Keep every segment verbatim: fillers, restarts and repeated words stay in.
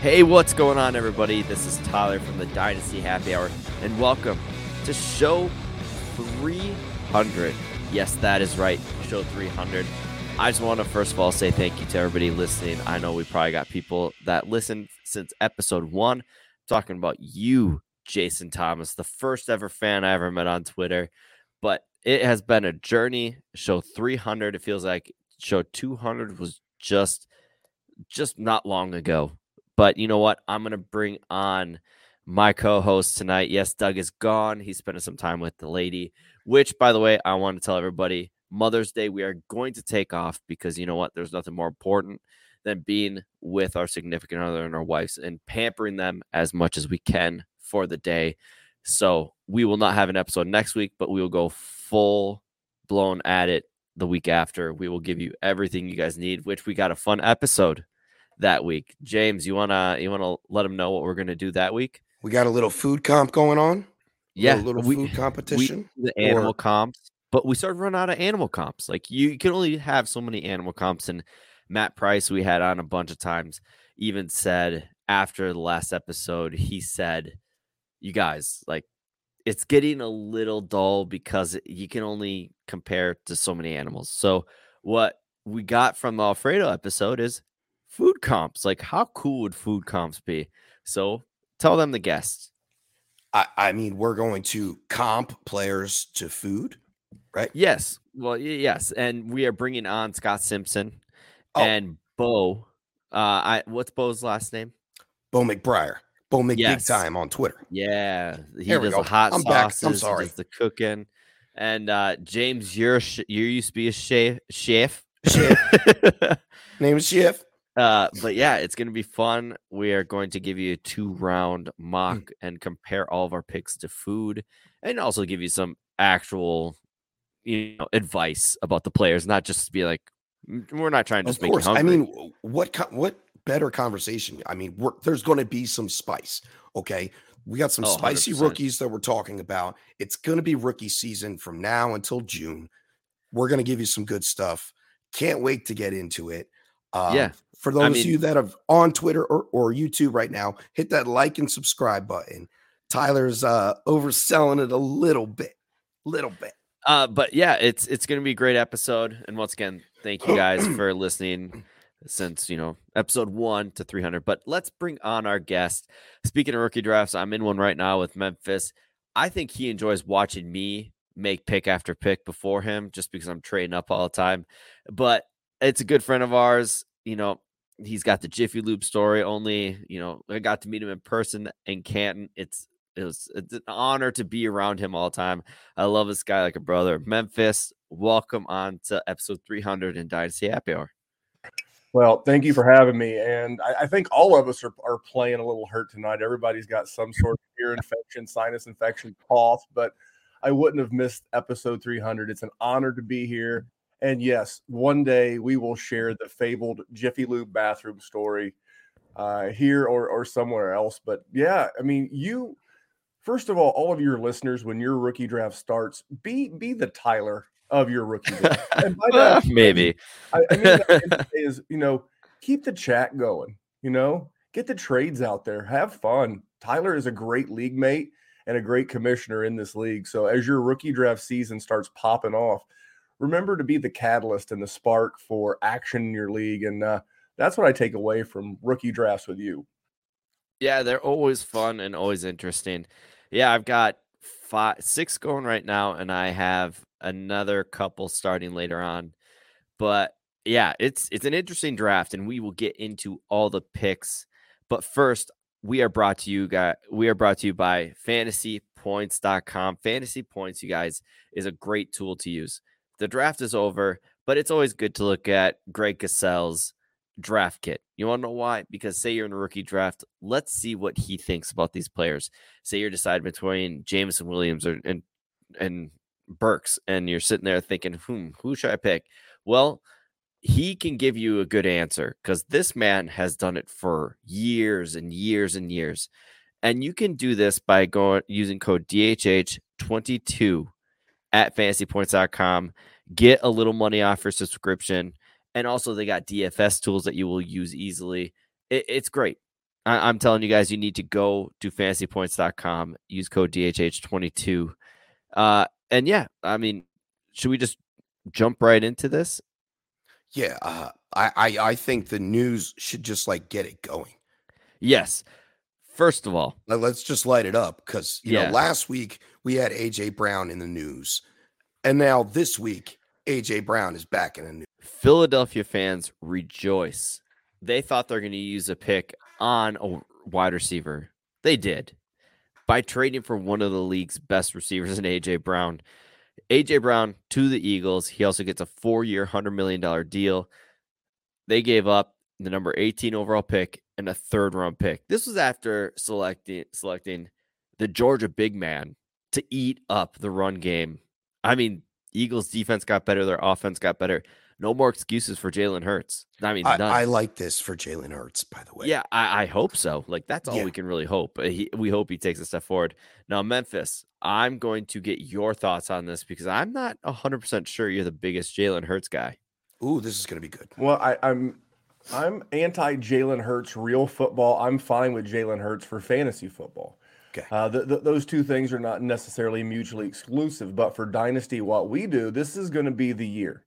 Hey, what's going on, everybody? This is Tyler from the Dynasty Happy Hour, and welcome to show three hundred. Yes, that is right, show three hundred. I just want to first of all say thank you to everybody listening. I know we probably got people that listened since episode one. I'm talking about you, Jason Thomas, the first ever fan I ever met on Twitter. But it has been a journey. Show three hundred, it feels like show two hundred was just, just not long ago. But you know what? I'm going to bring on my co-host tonight. Yes, Doug is gone. He's spending some time with the lady, which, by the way, I want to tell everybody, Mother's Day, we are going to take off because you know what? There's nothing more important than being with our significant other and our wives and pampering them as much as we can for the day. So we will not have an episode next week, but we will go full blown at it the week after. We will give you everything you guys need, which we got a fun episode that week. James, you wanna you wanna let them know what we're gonna do that week? We got a little food comp going on. Yeah, a little, little we, food competition. We, the animal or... comps, but we started running out of animal comps. Like you, you can only have so many animal comps. And Matt Price, we had on a bunch of times, even said after the last episode, he said, "You guys, like, it's getting a little dull because you can only compare to so many animals." So what we got from the Alfredo episode is food comps. Like, how cool would food comps be? So tell them the guests. I, I mean, we're going to comp players to food, right? Yes. Well, yes. And we are bringing on Scott Simpson oh. and Bo. Uh, I what's Bo's last name? Bo McBriar. Bo McBig yes. Time on Twitter. Yeah. He Here does we go. The hot I'm sauces. Back. I'm sorry. He does the cooking. And uh, James, you're sh- you used to be a chef. Chef. Chef. Name is Chef. Uh, but yeah, it's going to be fun. We are going to give you a two-round mock mm. and compare all of our picks to food and also give you some actual, you know, advice about the players, not just to be like, we're not trying to just make you hungry. I mean, what co- what better conversation? I mean, we're, there's going to be some spice, okay? We got some oh, spicy one hundred percent rookies that we're talking about. It's going to be rookie season from now until June. We're going to give you some good stuff. Can't wait to get into it. Uh, yeah. For those I mean, of you that are on Twitter or, or YouTube right now, hit that like and subscribe button. Tyler's uh, overselling it a little bit, little bit. Uh, but yeah, it's it's going to be a great episode. And once again, thank you guys for listening since, you know, episode one to three hundred. But let's bring on our guest. Speaking of rookie drafts, I'm in one right now with Memphis. I think he enjoys watching me make pick after pick before him just because I'm trading up all the time. But it's a good friend of ours. You know, he's got the Jiffy Lube story only. You know, I got to meet him in person in Canton. It's it was it's an honor to be around him all the time. I love this guy like a brother. Memphis, welcome on to episode three hundred in Dynasty Happy Hour. Well, thank you for having me. And I, I think all of us are, are playing a little hurt tonight. Everybody's got some sort of ear infection, sinus infection, cough, but I wouldn't have missed episode three hundred. It's an honor to be here. And yes, one day we will share the fabled Jiffy Lube bathroom story uh, here or or somewhere else. But yeah, I mean, you, first of all, all of your listeners, when your rookie draft starts, be be the Tyler of your rookie draft. And by that, maybe. I, I mean, is, you know, keep the chat going, you know, get the trades out there, have fun. Tyler is a great league mate and a great commissioner in this league. So as your rookie draft season starts popping off, remember to be the catalyst and the spark for action in your league. And uh, that's what I take away from rookie drafts with you. Yeah, they're always fun and always interesting. Yeah, I've got five, six going right now, and I have another couple starting later on. But yeah, it's it's an interesting draft, and we will get into all the picks. But first, we are brought to you guys. We are brought to you by fantasy points dot com. Fantasy Points, you guys, is a great tool to use. The draft is over, but it's always good to look at Greg Cassel's draft kit. You want to know why? Because say you're in a rookie draft, let's see what he thinks about these players. Say you're deciding between Jameson Williams or and and Burks, and you're sitting there thinking, hmm, who should I pick? Well, he can give you a good answer because this man has done it for years and years and years. And you can do this by going using code D H H twenty-two at fantasy points dot com. Get a little money off your subscription. And also they got D F S tools that you will use easily. It, it's great. I, I'm telling you guys, you need to go to fantasy points dot com. Use code D H H twenty-two. Uh, and yeah, I mean, should we just jump right into this? Yeah, uh, I, I, I think the news should just like get it going. Yes. First of all, let's just light it up because, you yeah. know, last week we had A J. Brown in the news. And now this week, A J. Brown is back in the news. Philadelphia fans rejoice. They thought they're going to use a pick on a wide receiver. They did by trading for one of the league's best receivers in A J. Brown. A J. Brown to the Eagles. He also gets a four-year, one hundred million dollars deal. They gave up the number eighteen overall pick and a third-round pick. This was after selecting selecting the Georgia big man to eat up the run game. I mean, Eagles' defense got better. Their offense got better. No more excuses for Jalen Hurts. I mean, I, I like this for Jalen Hurts, by the way. Yeah, I, I hope so. Like, that's all yeah. we can really hope. He, we hope he takes a step forward. Now, Memphis, I'm going to get your thoughts on this because I'm not one hundred percent sure you're the biggest Jalen Hurts guy. Ooh, this is going to be good. Well, I, I'm I'm anti-Jalen Hurts real football. I'm fine with Jalen Hurts for fantasy football. Okay. Uh, the, the, those two things are not necessarily mutually exclusive, but for Dynasty, what we do, this is going to be the year.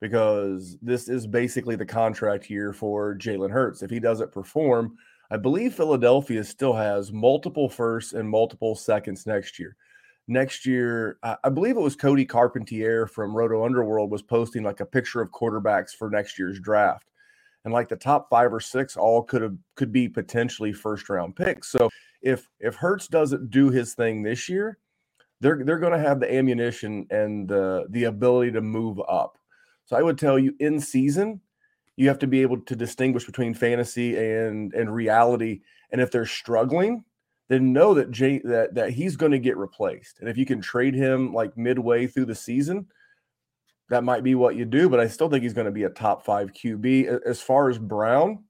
Because this is basically the contract year for Jalen Hurts. If he doesn't perform, I believe Philadelphia still has multiple firsts and multiple seconds next year. Next year, I believe it was Cody Carpentier from Roto Underworld was posting like a picture of quarterbacks for next year's draft. And like the top five or six all could have could be potentially first round picks. So if if Hurts doesn't do his thing this year, they're they're going to have the ammunition and the the ability to move up. So I would tell you in season, you have to be able to distinguish between fantasy and, and reality. And if they're struggling, then know that Jay, that, that he's going to get replaced. And if you can trade him like midway through the season, that might be what you do. But I still think he's going to be a top five Q B. As far as Brown,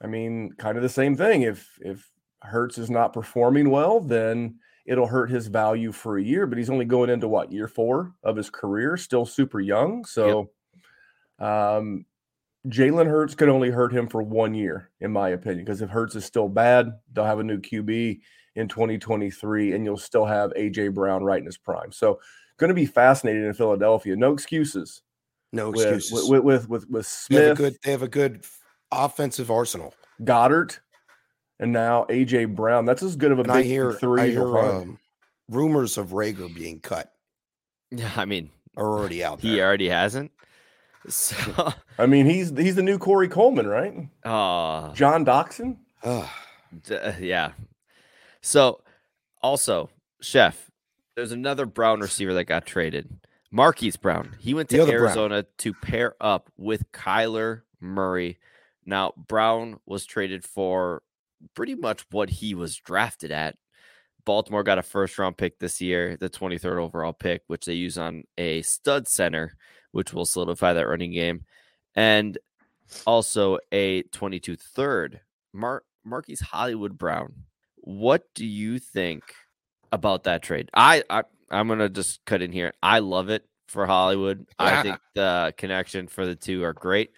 I mean, kind of the same thing. If, if Hurts is not performing well, then it'll hurt his value for a year. But he's only going into what, year four of his career, still super young. So yep. Um, Jalen Hurts could only hurt him for one year, in my opinion, because if Hurts is still bad, they'll have a new Q B in twenty twenty-three, and you'll still have A J. Brown right in his prime. So going to be fascinating in Philadelphia. No excuses. No excuses. With, with, with, with, with Smith. They have, a good, they have a good offensive arsenal. Goddard, and now A J. Brown. That's as good of a and big I hear, three. I hear um, rumors of Rager being cut. I mean. Are already out there. He already hasn't. So, I mean, he's he's the new Corey Coleman, right? Uh, Jahan Dotson? Uh, d- yeah. So, also, Chef, there's another Brown receiver that got traded. Marquise Brown. He went to Arizona Brown. to pair up with Kyler Murray. Now, Brown was traded for pretty much what he was drafted at. Baltimore got a first-round pick this year, the twenty-third overall pick, which they use on a stud center, which will solidify that running game, and also a twenty-two third. Mar- Marquise Hollywood Brown. What do you think about that trade? I, I I'm gonna just cut in here. I love it for Hollywood. Yeah. I think the connection for the two are great,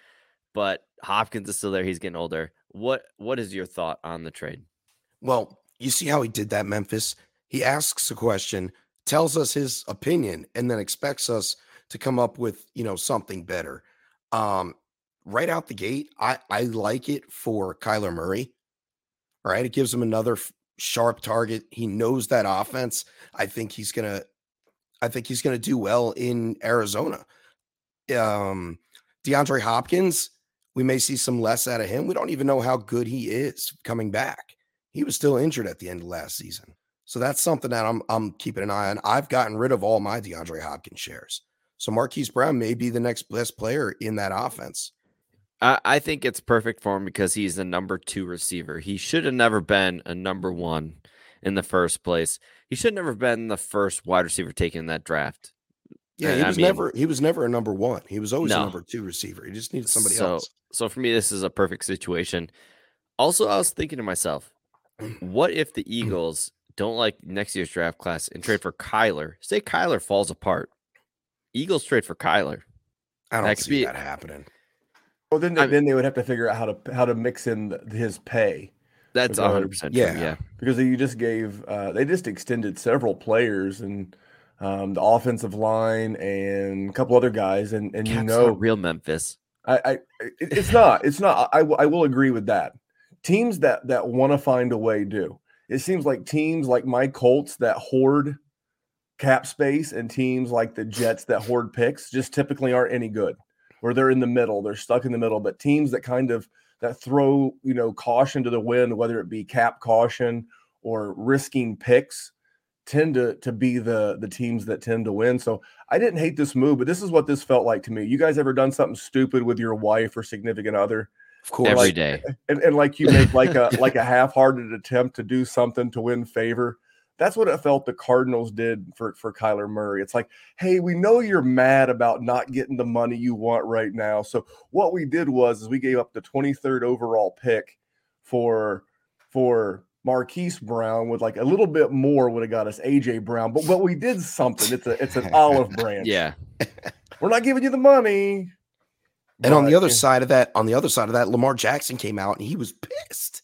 but Hopkins is still there. He's getting older. What What is your thought on the trade? Well, you see how he did that, Memphis. He asks a question, tells us his opinion, and then expects us to come up with, you know, something better. Um, right out the gate, I, I like it for Kyler Murray. All right. It gives him another f- sharp target. He knows that offense. I think he's going to, I think he's going to do well in Arizona. Um, DeAndre Hopkins, we may see some less out of him. We don't even know how good he is coming back. He was still injured at the end of last season. So that's something that I'm, I'm keeping an eye on. I've gotten rid of all my DeAndre Hopkins shares. So Marquise Brown may be the next best player in that offense. I, I think it's perfect for him because he's a number two receiver. He should have never been a number one in the first place. He should never have been the first wide receiver taken in that draft. Yeah, he was I mean, never he was never a number one. He was always no. a number two receiver. He just needed somebody so, else. So for me, this is a perfect situation. Also, I was thinking to myself, what if the Eagles don't like next year's draft class and trade for Kyler? Say Kyler falls apart. Eagles trade for Kyler. I don't see that happening. Well, then they, I mean, then they would have to figure out how to how to mix in his pay. That's one hundred percent. Yeah. yeah, because you just gave uh, they just extended several players and um, the offensive line and a couple other guys, and and Cap's you know, not real Memphis. I, I it's not it's not. I, I will agree with that. Teams that that want to find a way do. It seems like teams like my Colts that hoard cap space and teams like the Jets that hoard picks just typically aren't any good. Where they're in the middle, they're stuck in the middle. But teams that kind of that throw, you know, caution to the wind, whether it be cap caution or risking picks, tend to to be the the teams that tend to win. So I didn't hate this move, but this is what this felt like to me. You guys ever done something stupid with your wife or significant other? Of course, every like, day. And, and like you make like a like a half-hearted attempt to do something to win favor. That's what it felt the Cardinals did for, for Kyler Murray. It's like, hey, we know you're mad about not getting the money you want right now. So what we did was is we gave up the twenty-third overall pick for, for Marquise Brown with like a little bit more would have got us A J. Brown. But but we did something. It's a it's an olive branch. Yeah. We're not giving you the money. And on the other side of that, on the other side of that, Lamar Jackson came out and he was pissed.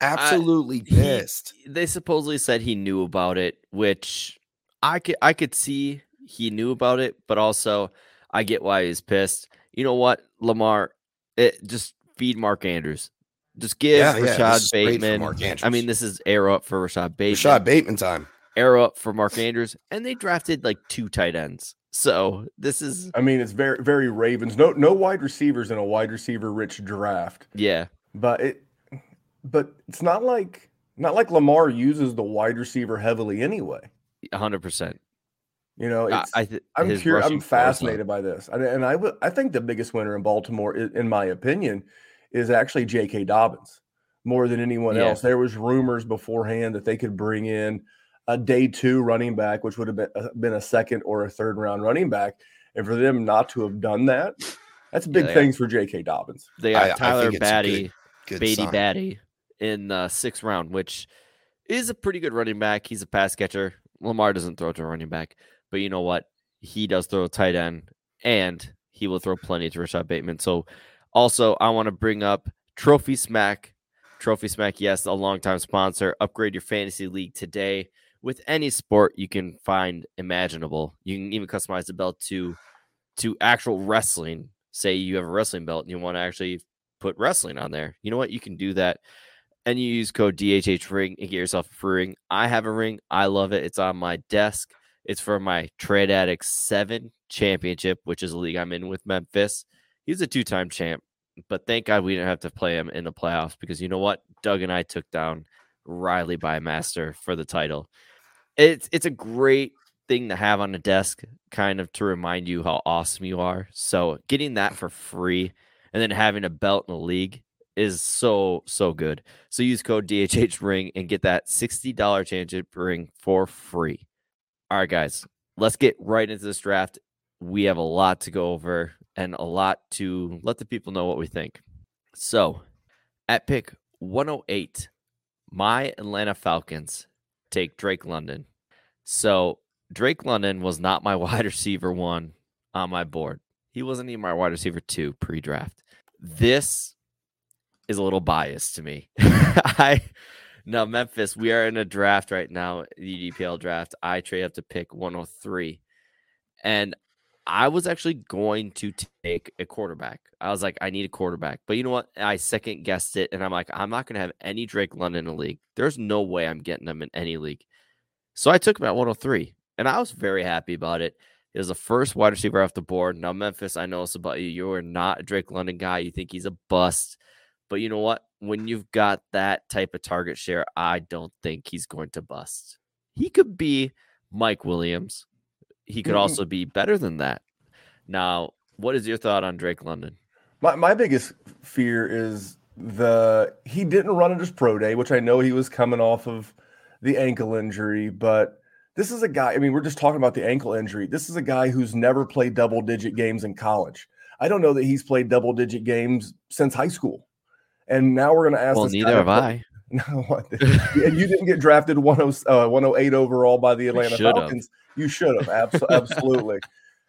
Absolutely uh, pissed. He, they supposedly said he knew about it, which I could I could see he knew about it, but also I get why he's pissed. You know what, Lamar? It, just feed Mark Andrews. Just give yeah, Rashad yeah, Bateman. Mark I mean, this is arrow up for Rashad Bateman. Rashad Bateman time. Arrow up for Mark Andrews, and they drafted like two tight ends. So this is. I mean, it's very very Ravens. No no wide receivers in a wide receiver rich draft. Yeah, but it. But it's not like not like Lamar uses the wide receiver heavily anyway. one hundred percent. You know, it's, I, I th- I'm curious. I'm fascinated by this, I, and I w- I think the biggest winner in Baltimore, is, in my opinion, is actually J K. Dobbins more than anyone yeah. else. There was rumors beforehand that they could bring in a day two running back, which would have been a, been a second or a third round running back, and for them not to have done that, that's big yeah, things got, for J K. Dobbins. They got I, Tyler I Batty, good, good Beatty sign. Batty. In the sixth round, which is a pretty good running back. He's a pass catcher. Lamar doesn't throw to a running back, but you know what? He does throw a tight end, and he will throw plenty to Rashad Bateman. So, also, I want to bring up Trophy Smack. Trophy Smack, yes, a longtime sponsor. Upgrade your fantasy league today with any sport you can find imaginable. You can even customize the belt to, to actual wrestling. Say you have a wrestling belt and you want to actually put wrestling on there. You know what? You can do that. And you use code D H H ring and get yourself a free ring. I have a ring. I love it. It's on my desk. It's for my Trade Addicts seven championship, which is a league I'm in with Memphis. He's a two-time champ, but thank God we didn't have to play him in the playoffs because you know what? Doug and I took down Riley Bymaster for the title. It's it's a great thing to have on the desk, kind of to remind you how awesome you are. So getting that for free and then having a belt in the league is so, so good. So use code D H H ring and get that sixty dollars championship ring for free. All right, guys, let's get right into this draft. We have a lot to go over and a lot to let the people know what we think. So at pick one oh eight, my Atlanta Falcons take Drake London. So Drake London was not my wide receiver one on my board. He wasn't even my wide receiver two pre-draft. This is a little biased to me. I now Memphis, we are in a draft right now, the D P L draft. I trade up to pick one oh three. And I was actually going to take a quarterback. I was like, I need a quarterback. But you know what? I second guessed it. And I'm like, I'm not going to have any Drake London in the league. There's no way I'm getting him in any league. So I took him at one oh three. And I was very happy about it. It was the first wide receiver off the board. Now, Memphis, I know it's about you. You are not a Drake London guy. You think he's a bust. But you know what? When you've got that type of target share, I don't think he's going to bust. He could be Mike Williams. He could also be better than that. Now, what is your thought on Drake London? My my biggest fear is the he didn't run at his pro day, which I know he was coming off of the ankle injury, but this is a guy, I mean, we're just talking about the ankle injury. This is a guy who's never played double-digit games in college. I don't know that he's played double-digit games since high school. And now we're going to ask well, this neither guy have I. No, and you didn't get drafted one oh eight overall by the Atlanta Falcons. You should have, abso- absolutely.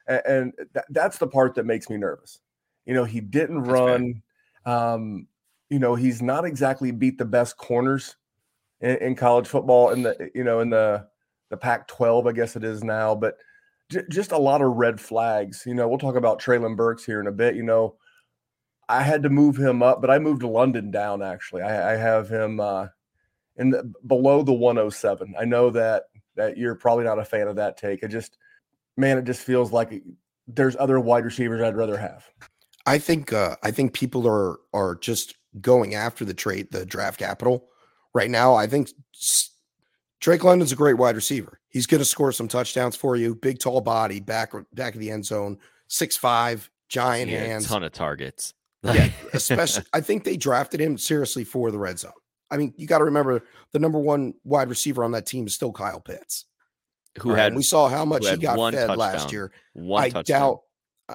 And, and th- that's the part that makes me nervous. You know, he didn't that's run. Um, you know, he's not exactly beat the best corners in, in college football in the, you know, in the the Pac twelve, I guess it is now. But j- just a lot of red flags. You know, we'll talk about Treylon Burks here in a bit. You know, I had to move him up, but I moved London down, actually. I, I have him uh, in the, below the one oh seven. I know that that you're probably not a fan of that take. I just, man, it just feels like there's other wide receivers I'd rather have. I think uh, I think people are are just going after the trade, the draft capital right now. I think Drake London's a great wide receiver. He's going to score some touchdowns for you. Big, tall body, back back of the end zone, six five, giant yeah, hands, a ton of targets. Yeah, especially I think they drafted him seriously for the red zone. I mean, you got to remember the number one wide receiver on that team is still Kyle Pitts, who right? had we saw how much he got fed touchdown. last year. One I touchdown.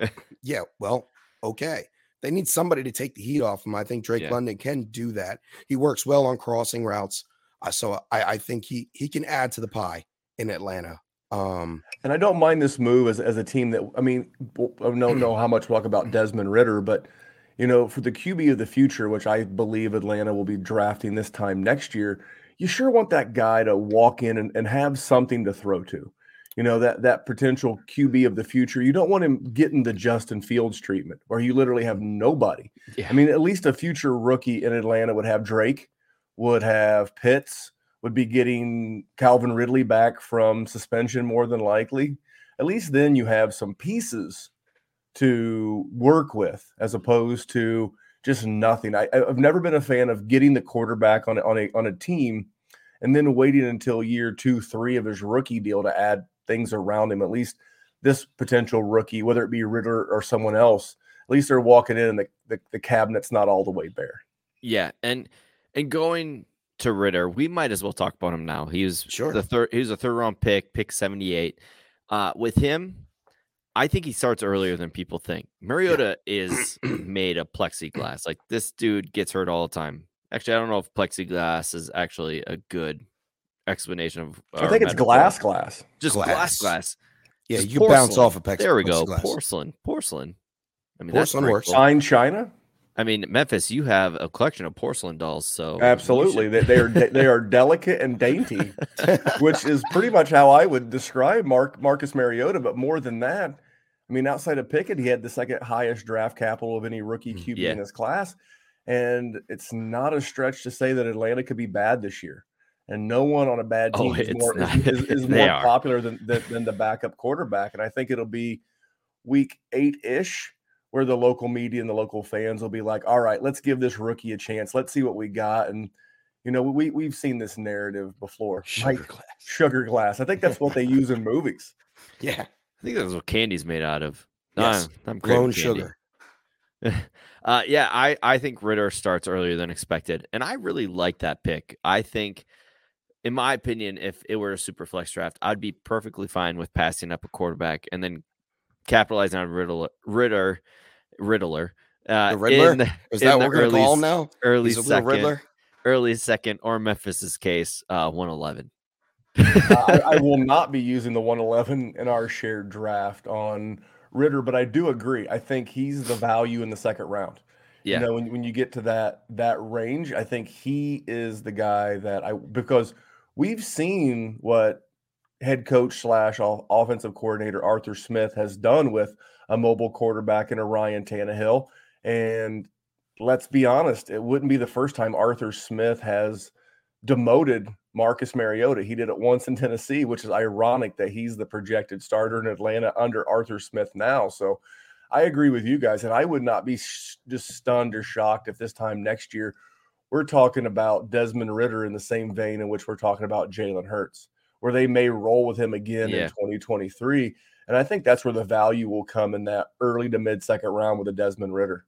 doubt. Yeah, well, okay. They need somebody to take the heat off him. I think Drake yeah. London can do that. He works well on crossing routes, uh, so I, I think he he can add to the pie in Atlanta. Um, and I don't mind this move as as a team that I mean, I don't know how much talk about Desmond Ridder, but. You know, for the Q B of the future, which I believe Atlanta will be drafting this time next year, you sure want that guy to walk in and, and have something to throw to. You know, that that potential Q B of the future, you don't want him getting the Justin Fields treatment where you literally have nobody. Yeah. I mean, at least a future rookie in Atlanta would have Drake, would have Pitts, would be getting Calvin Ridley back from suspension more than likely. At least then you have some pieces to work with as opposed to just nothing. I, I've never been a fan of getting the quarterback on, on, a, on a team and then waiting until year two, three of his rookie deal to add things around him. At least this potential rookie, whether it be Ridder or someone else, at least they're walking in and the, the, the cabinet's not all the way bare. Yeah, and and going to Ridder, we might as well talk about him now. He was, sure. the third, he was a third-round pick, pick seventy-eight. Uh, with him... I think he starts earlier than people think. Mariota yeah. is made of plexiglass. Like, this dude gets hurt all the time. Actually, I don't know if plexiglass is actually a good explanation of. I think it's glass, glass. Just glass, glass. glass. Yeah, Just you porcelain. bounce off a plexiglass. There we go. Glass. Porcelain, porcelain. I mean, porcelain that's works. Fine china. I mean, Memphis, you have a collection of porcelain dolls. So absolutely, they, they are de- they are delicate and dainty, which is pretty much how I would describe Mark Marcus Mariota. But more than that. I mean, outside of Pickett, he had the second highest draft capital of any rookie Q B yeah. in his class. And it's not a stretch to say that Atlanta could be bad this year. And no one on a bad team oh, is more, not, is, is, is more popular than, than than the backup quarterback. And I think it'll be week eight-ish where the local media and the local fans will be like, all right, let's give this rookie a chance. Let's see what we got. And, you know, we, we've seen this narrative before. Sugar like, glass. Sugar glass. I think that's what they use in movies. Yeah. I think that's what candy's made out of. Yes, uh, I'm grown sugar. uh, yeah, I, I think Ridder starts earlier than expected, and I really like that pick. I think, in my opinion, if it were a super flex draft, I'd be perfectly fine with passing up a quarterback and then capitalizing on Riddler, Ridder, Riddler. Uh, the Riddler? In the, Is that what we're going to call him now? Early second, Riddler? early second, or Memphis's case, uh, one eleven. I, I will not be using the one eleven in our shared draft on Ridder, but I do agree. I think he's the value in the second round. Yeah. You know, when, when you get to that that range, I think he is the guy that I because we've seen what head coach slash offensive coordinator Arthur Smith has done with a mobile quarterback in a Ryan Tannehill. And let's be honest, it wouldn't be the first time Arthur Smith has demoted Marcus Mariota. He did it once in Tennessee, which is ironic that he's the projected starter in Atlanta under Arthur Smith now. So I agree with you guys, and I would not be sh- just stunned or shocked if this time next year we're talking about Desmond Ridder in the same vein in which we're talking about Jalen Hurts, where they may roll with him again yeah. in twenty twenty-three. And I think that's where the value will come in that early to mid-second round with a Desmond Ridder.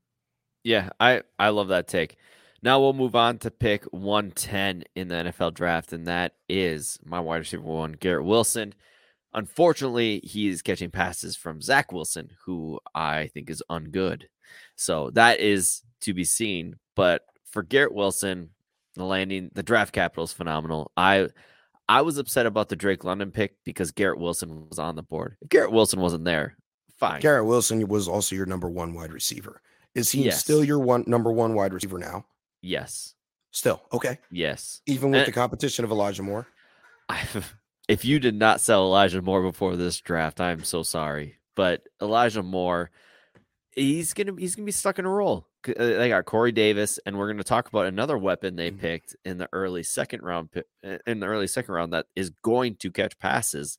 Yeah, I, I love that take. Now we'll move on to pick one ten in the N F L draft, and that is my wide receiver one, Garrett Wilson. Unfortunately, he's catching passes from Zach Wilson, who I think is ungood. So that is to be seen. But for Garrett Wilson, the landing, the draft capital is phenomenal. I I was upset about the Drake London pick because Garrett Wilson was on the board. If Garrett Wilson wasn't there, fine. Garrett Wilson was also your number one wide receiver. Is he yes. still your one number one wide receiver now? Yes. Still. Okay. Yes. Even with and the competition of Elijah Moore? I've, if you did not sell Elijah Moore before this draft, I'm so sorry. But Elijah Moore, he's going to he's gonna be stuck in a role. They got Corey Davis, and we're going to talk about another weapon they mm-hmm. picked in the early second round in the early second round that is going to catch passes,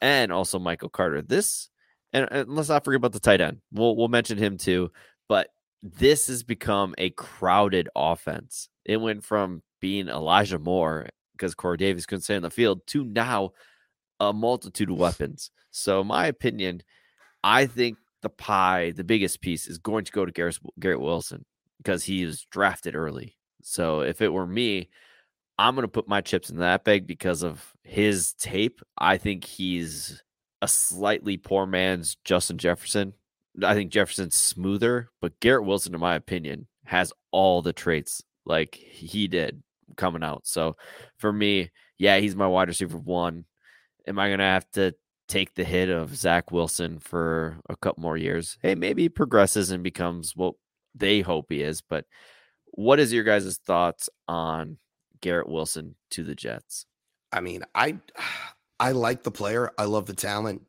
and also Michael Carter. This, and, and let's not forget about the tight end. We'll we'll mention him too, but this has become a crowded offense. It went from being Elijah Moore because Corey Davis couldn't stay on the field to now a multitude of weapons. So my opinion, I think the pie, the biggest piece, is going to go to Garrett, Garrett Wilson because he was drafted early. So if it were me, I'm going to put my chips in that bag because of his tape. I think he's a slightly poor man's Justin Jefferson. I think Jefferson's smoother, but Garrett Wilson, in my opinion, has all the traits like he did coming out. So for me, yeah, he's my wide receiver one. Am I going to have to take the hit of Zach Wilson for a couple more years? Hey, maybe he progresses and becomes what they hope he is. But what is your guys' thoughts on Garrett Wilson to the Jets? I mean, I, I like the player. I love the talent.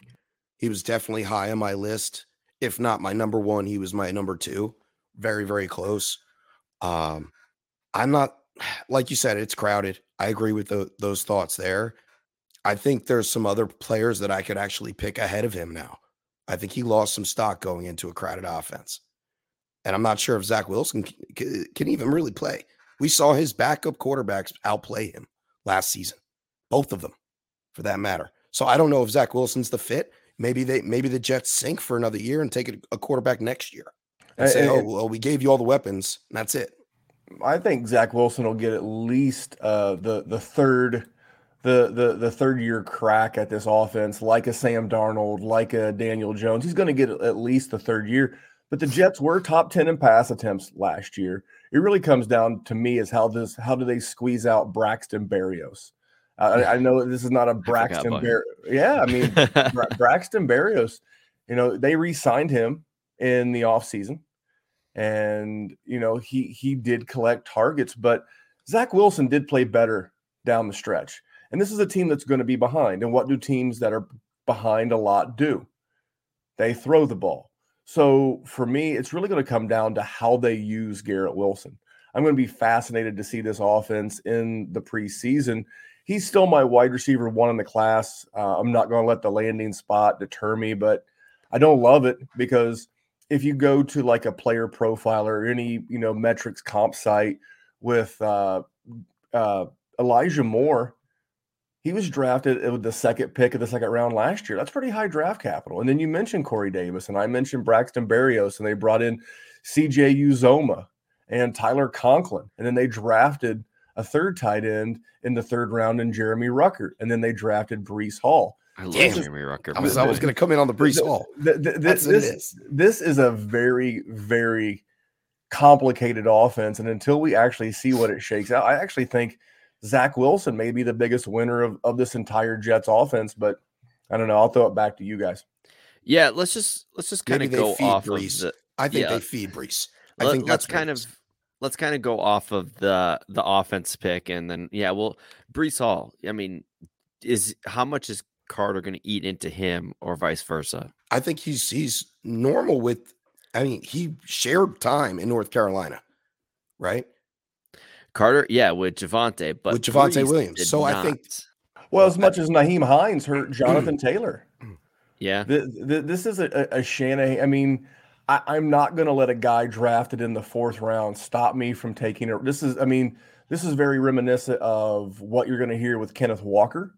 He was definitely high on my list. If not my number one, he was my number two. Very, very close. Um, I'm not, like you said, it's crowded. I agree with the, those thoughts there. I think there's some other players that I could actually pick ahead of him now. I think he lost some stock going into a crowded offense. And I'm not sure if Zach Wilson can, can even really play. We saw his backup quarterbacks outplay him last season. Both of them, for that matter. So I don't know if Zach Wilson's the fit. Maybe they, maybe the Jets sink for another year and take a quarterback next year and say, I, "Oh, well, we gave you all the weapons, and that's it." I think Zach Wilson will get at least uh, the the third, the the the third year crack at this offense, like a Sam Darnold, like a Daniel Jones. He's going to get at least the third year. But the Jets were top ten in pass attempts last year. It really comes down to me is how this how do they squeeze out Braxton Berrios. I, I know this is not a Braxton Berrios. Yeah, I mean, Bra- Braxton Berrios, you know, they re-signed him in the offseason. And, you know, he he did collect targets. But Zach Wilson did play better down the stretch. And this is a team that's going to be behind. And what do teams that are behind a lot do? They throw the ball. So, for me, it's really going to come down to how they use Garrett Wilson. I'm going to be fascinated to see this offense in the preseason. He's still my wide receiver one in the class. Uh, I'm not going to let the landing spot deter me, but I don't love it because if you go to like a player profile or any, you know, metrics comp site with uh, uh, Elijah Moore, he was drafted with the second pick of the second round last year. That's pretty high draft capital. And then you mentioned Corey Davis, and I mentioned Braxton Berrios, and they brought in C J Uzoma and Tyler Conklin, and then they drafted a third tight end in the third round in Jeremy Ruckert. And then they drafted Breece Hall. I love Damn. Jeremy Ruckert. I was, I was going to come in on the Breece Hall. The, the, the, this, this, this is a very, very complicated offense. And until we actually see what it shakes out, I actually think Zach Wilson may be the biggest winner of, of this entire Jets offense. But I don't know. I'll throw it back to you guys. Yeah, let's just let's just kind of go off Breece. Of the, I think yeah. they feed Breece. I Let, think that's kind of – Let's kind of go off of the the offense pick, and then yeah, well, Breece Hall. I mean, is how much is Carter going to eat into him, or vice versa? I think he's he's normal with. I mean, he shared time in North Carolina, right? Carter, yeah, with Javonte, but with Javonte Williams. So not. I think, well, as much as Nyheim Hines hurt Jonathan Taylor, yeah, the, the, this is a, a Shanahan. I mean. I, I'm not going to let a guy drafted in the fourth round stop me from taking it. This is, I mean, this is very reminiscent of what you're going to hear with Kenneth Walker.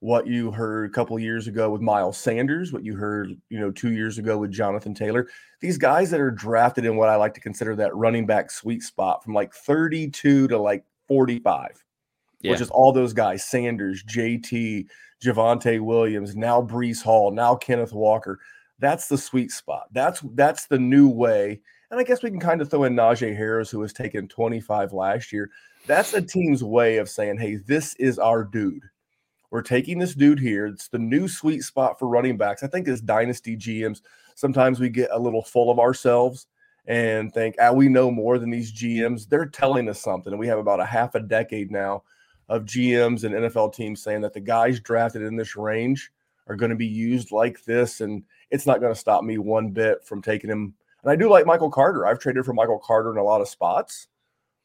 what you heard a couple of years ago with Miles Sanders, what you heard, you know, two years ago with Jonathan Taylor. These guys that are drafted in what I like to consider that running back sweet spot from like thirty-two to like forty-five, yeah. which is all those guys, Sanders, J T, Javonte Williams, now Breece Hall, now Kenneth Walker. That's the sweet spot. That's that's the new way. And I guess we can kind of throw in Najee Harris, who was taken twenty-five last year. That's a team's way of saying, hey, this is our dude. We're taking this dude here. It's the new sweet spot for running backs. I think as dynasty G Ms, sometimes we get a little full of ourselves and think, ah, we know more than these G Ms. They're telling us something. And we have about a half a decade now of G Ms and N F L teams saying that the guys drafted in this range are going to be used like this, and it's not going to stop me one bit from taking him. And I do like Michael Carter. I've traded for Michael Carter in a lot of spots.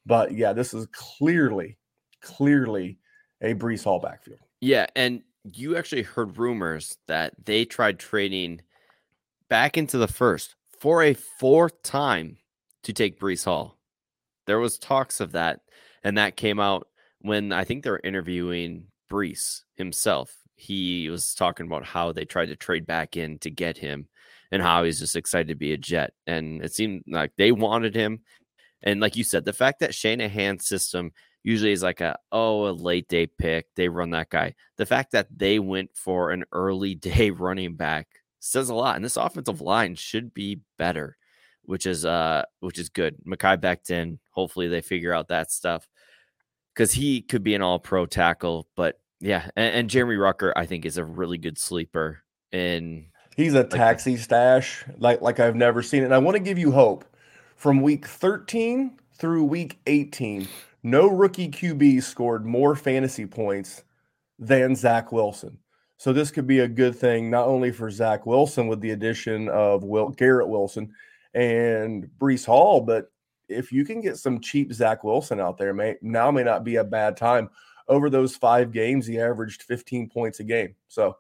But, yeah, this is clearly, clearly a Breece Hall backfield. Yeah, and you actually heard rumors that they tried trading back into the first for a fourth time to take Breece Hall. There was talks of that, and that came out when I think they were interviewing Breece himself. He was talking about how they tried to trade back in to get him and how he's just excited to be a Jet. And it seemed like they wanted him. And like you said, the fact that Shanahan's system usually is like a, oh, a late day pick. They run that guy. The fact that they went for an early day running back says a lot. And this offensive line should be better, which is uh, which is good. Mekhi Becton, hopefully they figure out that stuff because he could be an all pro tackle. But yeah, and, and Jeremy Rucker, I think, is a really good sleeper. And he's a taxi like, stash like like I've never seen it. And I want to give you hope. From week thirteen through week eighteen, no rookie Q B scored more fantasy points than Zach Wilson. So this could be a good thing, not only for Zach Wilson with the addition of Will, Garrett Wilson and Breece Hall, but if you can get some cheap Zach Wilson out there, may, now may not be a bad time. Over those five games, he averaged fifteen points a game. So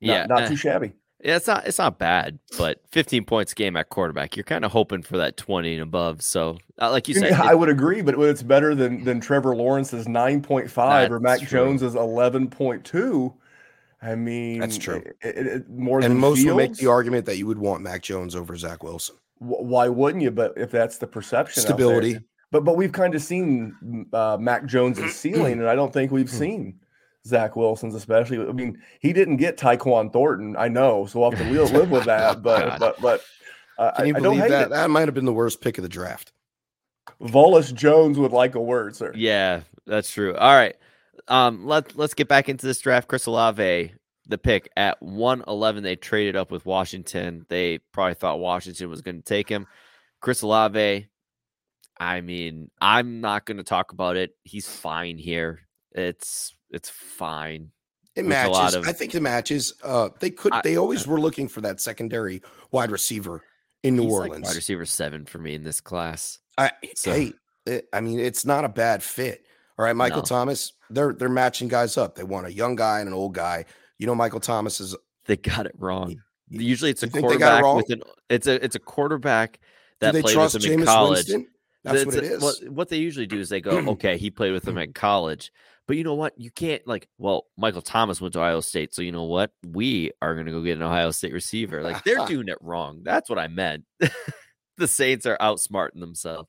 not, yeah, not too shabby. Yeah, it's not it's not bad, but fifteen points a game at quarterback, you're kind of hoping for that twenty and above. So, uh, like you said, I it, would agree, but it's better than than Trevor Lawrence's nine point five or Mac true. Jones's eleven point two. I mean, that's true. It, it, it, more and than most Fields, would make the argument that you would want Mac Jones over Zach Wilson. W- why wouldn't you? But if that's the perception, stability. Out there, but but we've kind of seen uh, Mac Jones's ceiling, and I don't think we've seen Zach Wilson's especially. I mean, he didn't get Tyquan Thornton, I know, so we'll have to live with that. But but but uh, Can you I, I don't hate that? It. That might have been the worst pick of the draft. Volus Jones would like a word, sir. Yeah, that's true. All right, um, let let's get back into this draft. Chris Olave, the pick at one eleven, they traded up with Washington. They probably thought Washington was going to take him. Chris Olave, I mean, I'm not going to talk about it. He's fine here. It's It's fine. It There's matches. A lot of, I think it matches. Uh, they could. I, they always were looking for that secondary wide receiver in New Orleans. Like wide receiver seven for me in this class. I, so. Hey, it, I mean, it's not a bad fit. All right, Michael no. Thomas. They're they're matching guys up. They want a young guy and an old guy. You know, Michael Thomas is. They got it wrong. He, Usually, it's a quarterback it with an. It's a it's a quarterback that they played with him Jameis in college. Winston? That's it's, what it is. What, what they usually do is they go, okay, he played with him in college. But you know what? You can't like, well, Michael Thomas went to Ohio State. So you know what? We are going to go get an Ohio State receiver. Like they're doing it wrong. That's what I meant. The Saints are outsmarting themselves.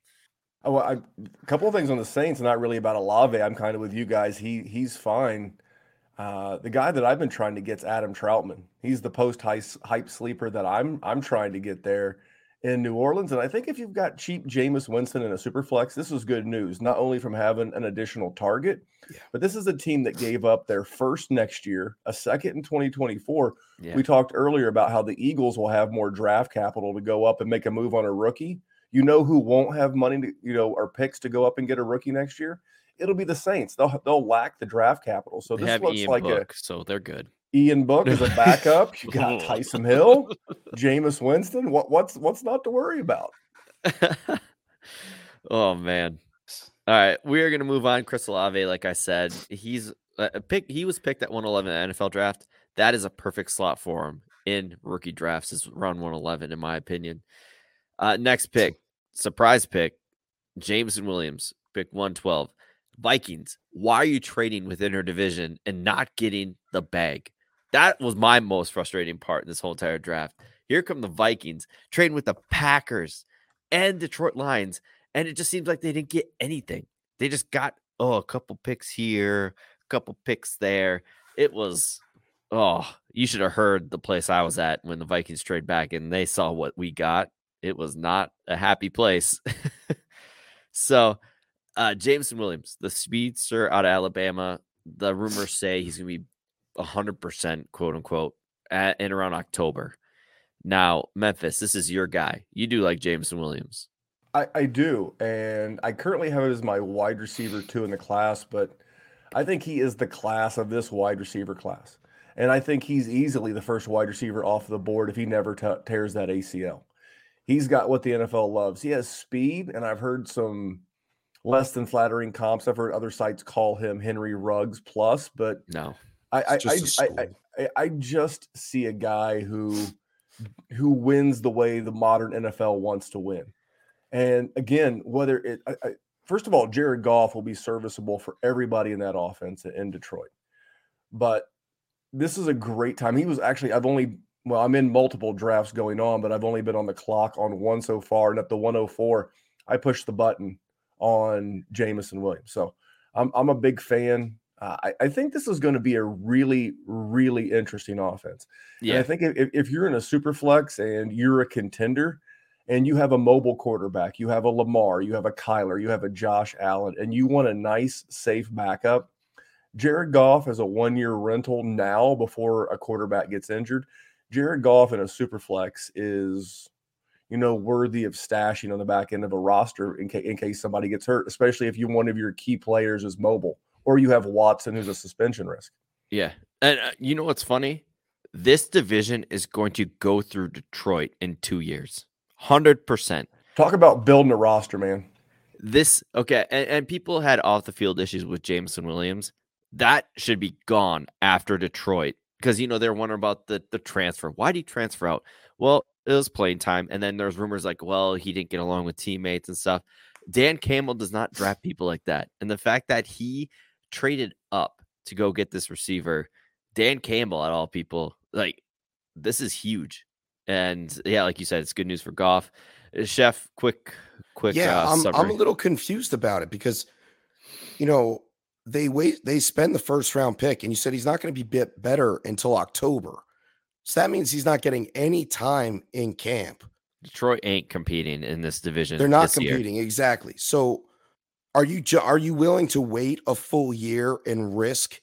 Oh, well, I, a couple of things on the Saints, not really about Olave. I'm kind of with you guys. He He's fine. Uh, the guy that I've been trying to get is Adam Troutman. He's the post-hype sleeper that I'm I'm trying to get there in New Orleans. And I think if you've got cheap Jameis Winston in a super flex, this is good news, not only from having an additional target, yeah. but this is a team that gave up their first next year, a second in twenty twenty-four. Yeah. We talked earlier about how the Eagles will have more draft capital to go up and make a move on a rookie. You know who won't have money to, you know, or picks to go up and get a rookie next year? It'll be the Saints. They'll they'll lack the draft capital. So they this looks Ian like Book, a so they're good. Ian Book is a backup. You got Tyson Hill, Jameis Winston. What what's what's not to worry about? Oh man! All right, we are going to move on. Chris Olave, like I said, he's a pick. He was picked at one eleven in the N F L draft. That is a perfect slot for him in rookie drafts. Is round one eleven in my opinion. Uh, next pick, surprise pick, Jameson Williams, pick one twelve. Vikings, why are you trading within her division and not getting the bag? That was my most frustrating part in this whole entire draft. Here come the Vikings trading with the Packers and Detroit Lions, and it just seems like they didn't get anything. They just got, oh, a couple picks here, a couple picks there. It was, oh, you should have heard the place I was at when the Vikings trade back and they saw what we got. It was not a happy place. So, uh, Jameson Williams, the speedster out of Alabama, the rumors say he's going to be one hundred percent, quote unquote, at, in around October. Now, Memphis, this is your guy. You do like Jameson Williams. I, I do, and I currently have him as my wide receiver two in the class, but I think he is the class of this wide receiver class. And I think he's easily the first wide receiver off the board if he never t- tears that A C L. He's got what the N F L loves. He has speed, and I've heard some less than flattering comps. I've heard other sites call him Henry Ruggs plus, but no, I I, I, I, I I just see a guy who who wins the way the modern N F L wants to win. And again, whether it I, I, first of all, Jared Goff will be serviceable for everybody in that offense in Detroit, but this is a great time. He was actually I've only. Well, I'm in multiple drafts going on, but I've only been on the clock on one so far. And at the one oh four, I pushed the button on Jameson Williams. So I'm I'm a big fan. Uh, I, I think this is going to be a really, really interesting offense. Yeah. And I think if, if you're in a super flex and you're a contender and you have a mobile quarterback, you have a Lamar, you have a Kyler, you have a Josh Allen, and you want a nice, safe backup, Jared Goff is a one-year rental now before a quarterback gets injured. Jared Goff in a super flex is, you know, worthy of stashing on the back end of a roster in, ca- in case somebody gets hurt, especially if you one of your key players is mobile or you have Watson who's a suspension risk. Yeah. And uh, you know what's funny? This division is going to go through Detroit in two years. one hundred percent. Talk about building a roster, man. This, okay, and, and people had off-the-field issues with Jameson Williams. That should be gone after Detroit. Because, you know, they're wondering about the, the transfer. Why did he transfer out? Well, it was playing time. And then there's rumors like, well, he didn't get along with teammates and stuff. Dan Campbell does not draft people like that. And the fact that he traded up to go get this receiver, Dan Campbell, at all people, like, this is huge. And, yeah, like you said, it's good news for Goff. Chef, quick, quick. Yeah, uh, I'm, summary. I'm a little confused about it because, you know, They wait. They spend the first round pick, and you said he's not going to be bit better until October. So that means he's not getting any time in camp. Detroit ain't competing in this division. They're not competing year. Exactly. So, are you are you willing to wait a full year and risk?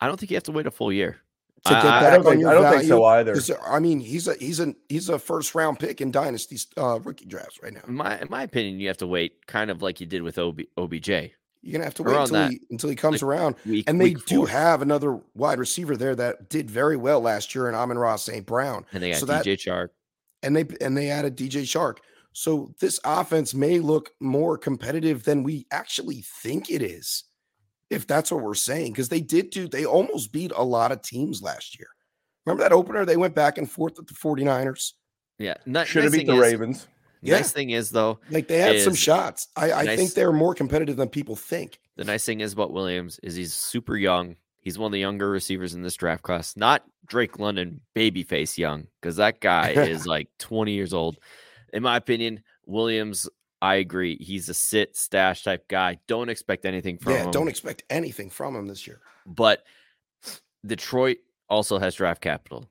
I don't think you have to wait a full year to get I, back I don't, on think, your I don't value. think so either. I mean, he's a he's a he's a first round pick in dynasty uh, rookie drafts right now. In my in my opinion, you have to wait, kind of like you did with O B, O B J. You're going to have to wait until he, until he comes like around. Week, and they do four. have another wide receiver there that did very well last year in Amon-Ra Saint Brown. And they got so that, D J Chark. And they and they added D J Chark. So this offense may look more competitive than we actually think it is, if that's what we're saying. Because they did do – they almost beat a lot of teams last year. Remember that opener? They went back and forth with the 49ers. Yeah. Not, Should have nice beat the is, Ravens. Yeah. Nice thing is, though, like they had is, some shots. I, I nice, think they're more competitive than people think. The nice thing is about Williams is he's super young. He's one of the younger receivers in this draft class, not Drake London babyface young, because that guy is like twenty years old. In my opinion, Williams, I agree. He's a sit stash type guy. Don't expect anything from yeah, him. Yeah, don't expect anything from him this year. But Detroit also has draft capital.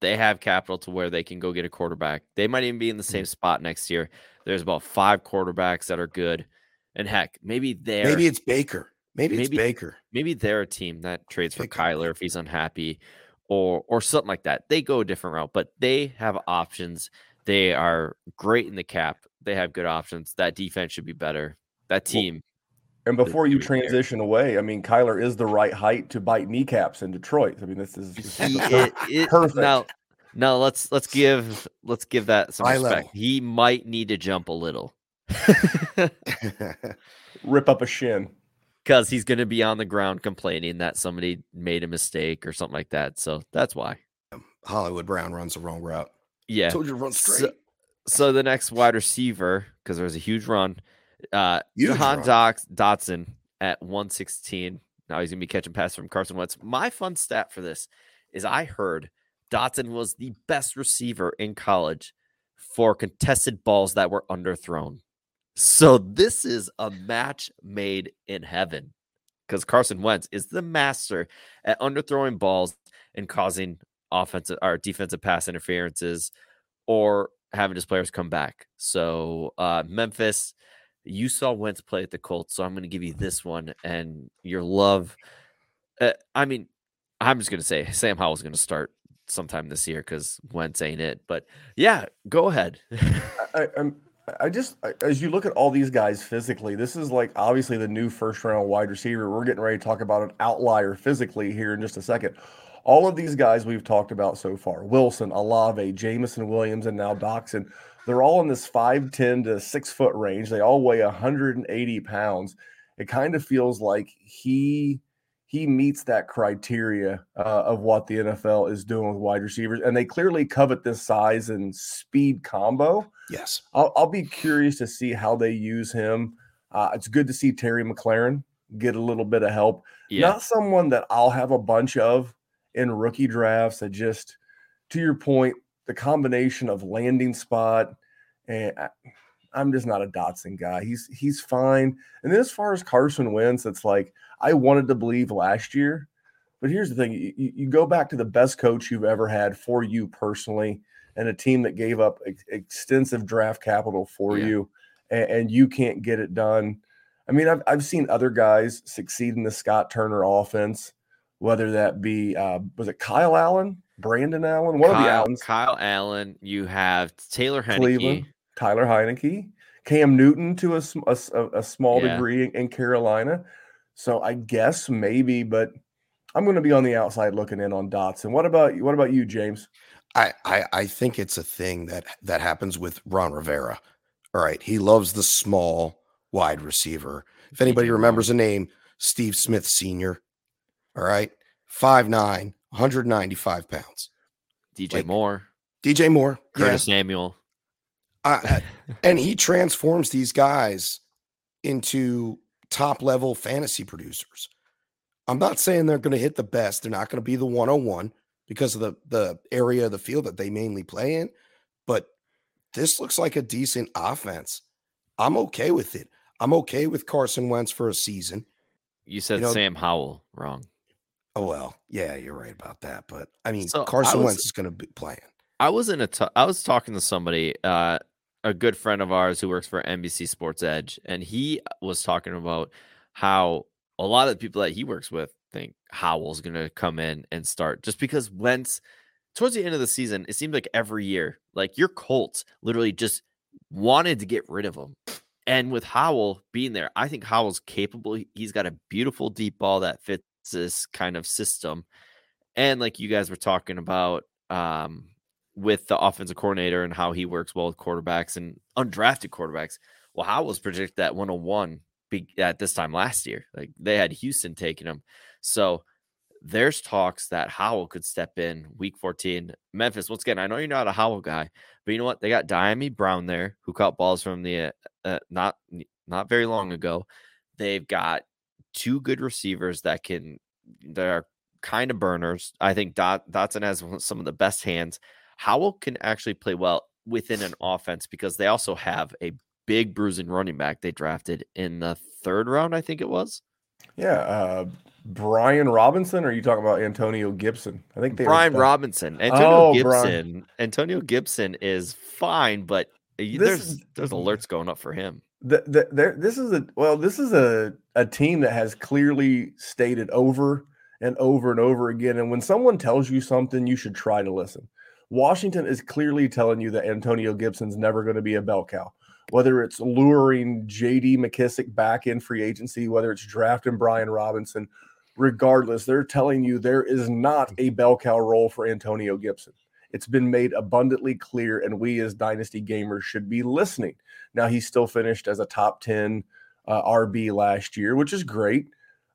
They have capital to where they can go get a quarterback. They might even be in the same spot next year. There's about five quarterbacks that are good. And heck, maybe they're... Maybe it's Baker. Maybe, maybe it's Baker. Maybe they're a team that trades for Baker. Kyler if he's unhappy or or something like that. They go a different route, but they have options. They are great in the cap. They have good options. That defense should be better. That team... And before you transition away, I mean, Kyler is the right height to bite kneecaps in Detroit. I mean, this is, this is it, it, perfect. Now, now let's let's give let's give that some respect. He might need to jump a little, rip up a shin, because he's going to be on the ground complaining that somebody made a mistake or something like that. So that's why Hollywood Brown runs the wrong route. Yeah, I told you to run straight. So, so the next wide receiver, because there was a huge run. Uh, Jahan Dotson at one sixteen. Now he's going to be catching passes from Carson Wentz. My fun stat for this is I heard Dotson was the best receiver in college for contested balls that were underthrown. So this is a match made in heaven because Carson Wentz is the master at underthrowing balls and causing offensive or defensive pass interferences or having his players come back. So uh, Memphis, you saw Wentz play at the Colts, so I'm going to give you this one and your love. Uh, I mean, I'm just going to say Sam Howell is going to start sometime this year because Wentz ain't it. But, yeah, go ahead. I, I'm, I just, I, as you look at all these guys physically, this is like obviously the new first-round wide receiver. We're getting ready to talk about an outlier physically here in just a second. All of these guys we've talked about so far, Wilson, Olave, Jameson Williams, and now Dotson, they're all in this five ten to six foot range. They all weigh one hundred eighty pounds. It kind of feels like he he meets that criteria uh, of what the N F L is doing with wide receivers, and they clearly covet this size and speed combo. Yes. I'll, I'll be curious to see how they use him. Uh, it's good to see Terry McLaurin get a little bit of help. Yeah. Not someone that I'll have a bunch of in rookie drafts. That just, to your point, the combination of landing spot, and I, I'm just not a Dotson guy. He's he's fine. And then as far as Carson Wentz, it's like I wanted to believe last year, but here's the thing: you, you go back to the best coach you've ever had for you personally, and a team that gave up ex- extensive draft capital for yeah. you, and, and you can't get it done. I mean, I've I've seen other guys succeed in the Scott Turner offense, whether that be uh, was it Kyle Allen? Brandon Allen, one Kyle, of the Allens. Kyle Allen, you have Taylor Heineke. Cleveland, Tyler Heineke, Cam Newton to a, a, a small yeah. degree in, in Carolina. So I guess maybe, but I'm going to be on the outside looking in on Dotson. What about you? What about you, James? I, I, I think it's a thing that, that happens with Ron Rivera. All right. He loves the small wide receiver. If anybody remembers a name, Steve Smith Senior All right. five nine. one ninety-five pounds. D J like, Moore. D J Moore. Curtis yeah. Samuel. Uh, and he transforms these guys into top-level fantasy producers. I'm not saying they're going to hit the best. They're not going to be the one oh one because of the, the area of the field that they mainly play in. But this looks like a decent offense. I'm okay with it. I'm okay with Carson Wentz for a season. You said you know, Sam Howell wrong. Oh, well, yeah, you're right about that. But, I mean, so Carson I was, Wentz is going to be playing. I was in a t- I was talking to somebody, uh, a good friend of ours who works for N B C Sports Edge, and he was talking about how a lot of the people that he works with think Howell's going to come in and start just because Wentz, towards the end of the season, it seemed like every year, like your Colts literally just wanted to get rid of him. And with Howell being there, I think Howell's capable. He's got a beautiful deep ball that fits this kind of system, and like you guys were talking about um with the offensive coordinator and how he works well with quarterbacks and undrafted quarterbacks. Well, Howell's predicted that one oh one be- at this time last year. Like they had Houston taking him, so there's talks that Howell could step in week fourteen. Memphis, once again, I know you're not a Howell guy, but you know what, they got Diami Brown there who caught balls from the uh, not not very long ago. They've got two good receivers that can, that are kind of burners. I think Dot, Dotson has some of the best hands. Howell can actually play well within an offense because they also have a big bruising running back they drafted in the third round, I think it was. Yeah, uh, Brian Robinson, or are you talking about Antonio Gibson? I think they Brian were... Robinson. Antonio oh, Gibson. Brian. Antonio Gibson is fine, but this there's is... there's alerts going up for him. The, the, there, this is a well. This is a, a team that has clearly stated over and over and over again. And when someone tells you something, you should try to listen. Washington is clearly telling you that Antonio Gibson's never going to be a bell cow. Whether it's luring J D McKissic back in free agency, whether it's drafting Brian Robinson, regardless, they're telling you there is not a bell cow role for Antonio Gibson. It's been made abundantly clear, and we as Dynasty gamers should be listening. Now, he still finished as a top ten uh, R B last year, which is great.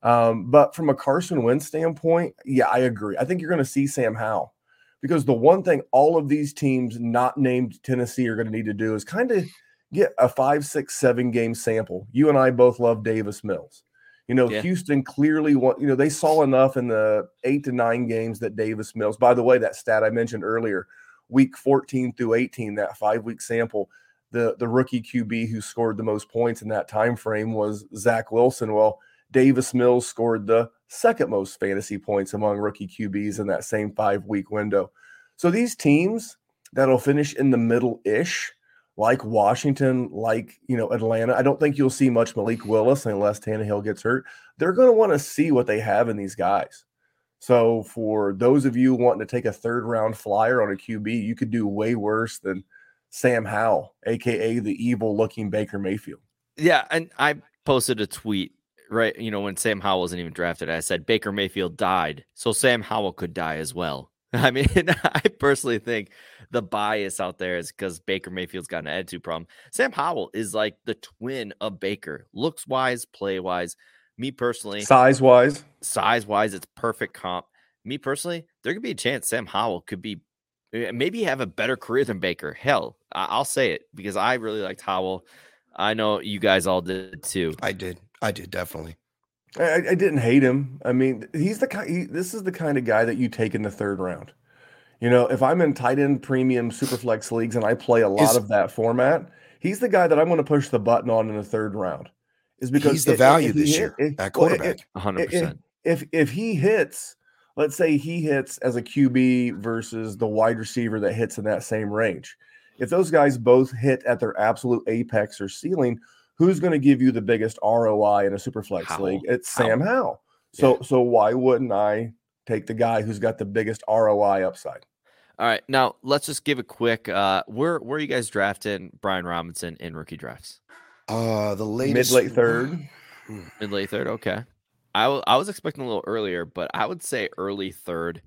Um, but from a Carson Wentz standpoint, yeah, I agree. I think you're going to see Sam Howell, because the one thing all of these teams not named Tennessee are going to need to do is kind of get a five, six, seven game sample. You and I both love Davis Mills. You know, yeah. Houston clearly want, you know, they saw enough in the eight to nine games that Davis Mills, by the way, that stat I mentioned earlier, week fourteen through eighteen, that five week sample, the, the rookie Q B who scored the most points in that time frame was Zach Wilson. Well, Davis Mills scored the second most fantasy points among rookie Q Bs in that same five week window. So these teams that'll finish in the middle ish, like Washington, like, you know, Atlanta. I don't think you'll see much Malik Willis unless Tannehill gets hurt. They're going to want to see what they have in these guys. So for those of you wanting to take a third-round flyer on a Q B, you could do way worse than Sam Howell, a k a the evil-looking Baker Mayfield. Yeah, and I posted a tweet, right, you know, when Sam Howell wasn't even drafted. I said Baker Mayfield died, so Sam Howell could die as well. I mean, I personally think the bias out there is because Baker Mayfield's got an attitude problem. Sam Howell is like the twin of Baker, looks wise, play wise. Me personally, size wise, size wise, it's perfect comp. Me personally, there could be a chance Sam Howell could be maybe have a better career than Baker. Hell, I'll say it because I really liked Howell. I know you guys all did too. I did. I did definitely. I, I didn't hate him. I mean, he's the kind. He, this is the kind of guy that you take in the third round. You know, if I'm in tight end premium superflex leagues and I play a lot is, of that format, he's the guy that I'm going to push the button on in the third round. Is because he's the it, value if, if this hit, year if, at quarterback. one hundred percent. If if he hits, let's say he hits as a Q B versus the wide receiver that hits in that same range. If those guys both hit at their absolute apex or ceiling, who's going to give you the biggest R O I in a superflex Howell. league? It's Sam Howell. Howell. So, yeah. so why wouldn't I take the guy who's got the biggest R O I upside? All right, now let's just give a quick. Uh, where where are you guys drafting Brian Robinson in rookie drafts? Uh, the latest mid late third, mid late third. Okay, I, w- I was expecting a little earlier, but I would say early third,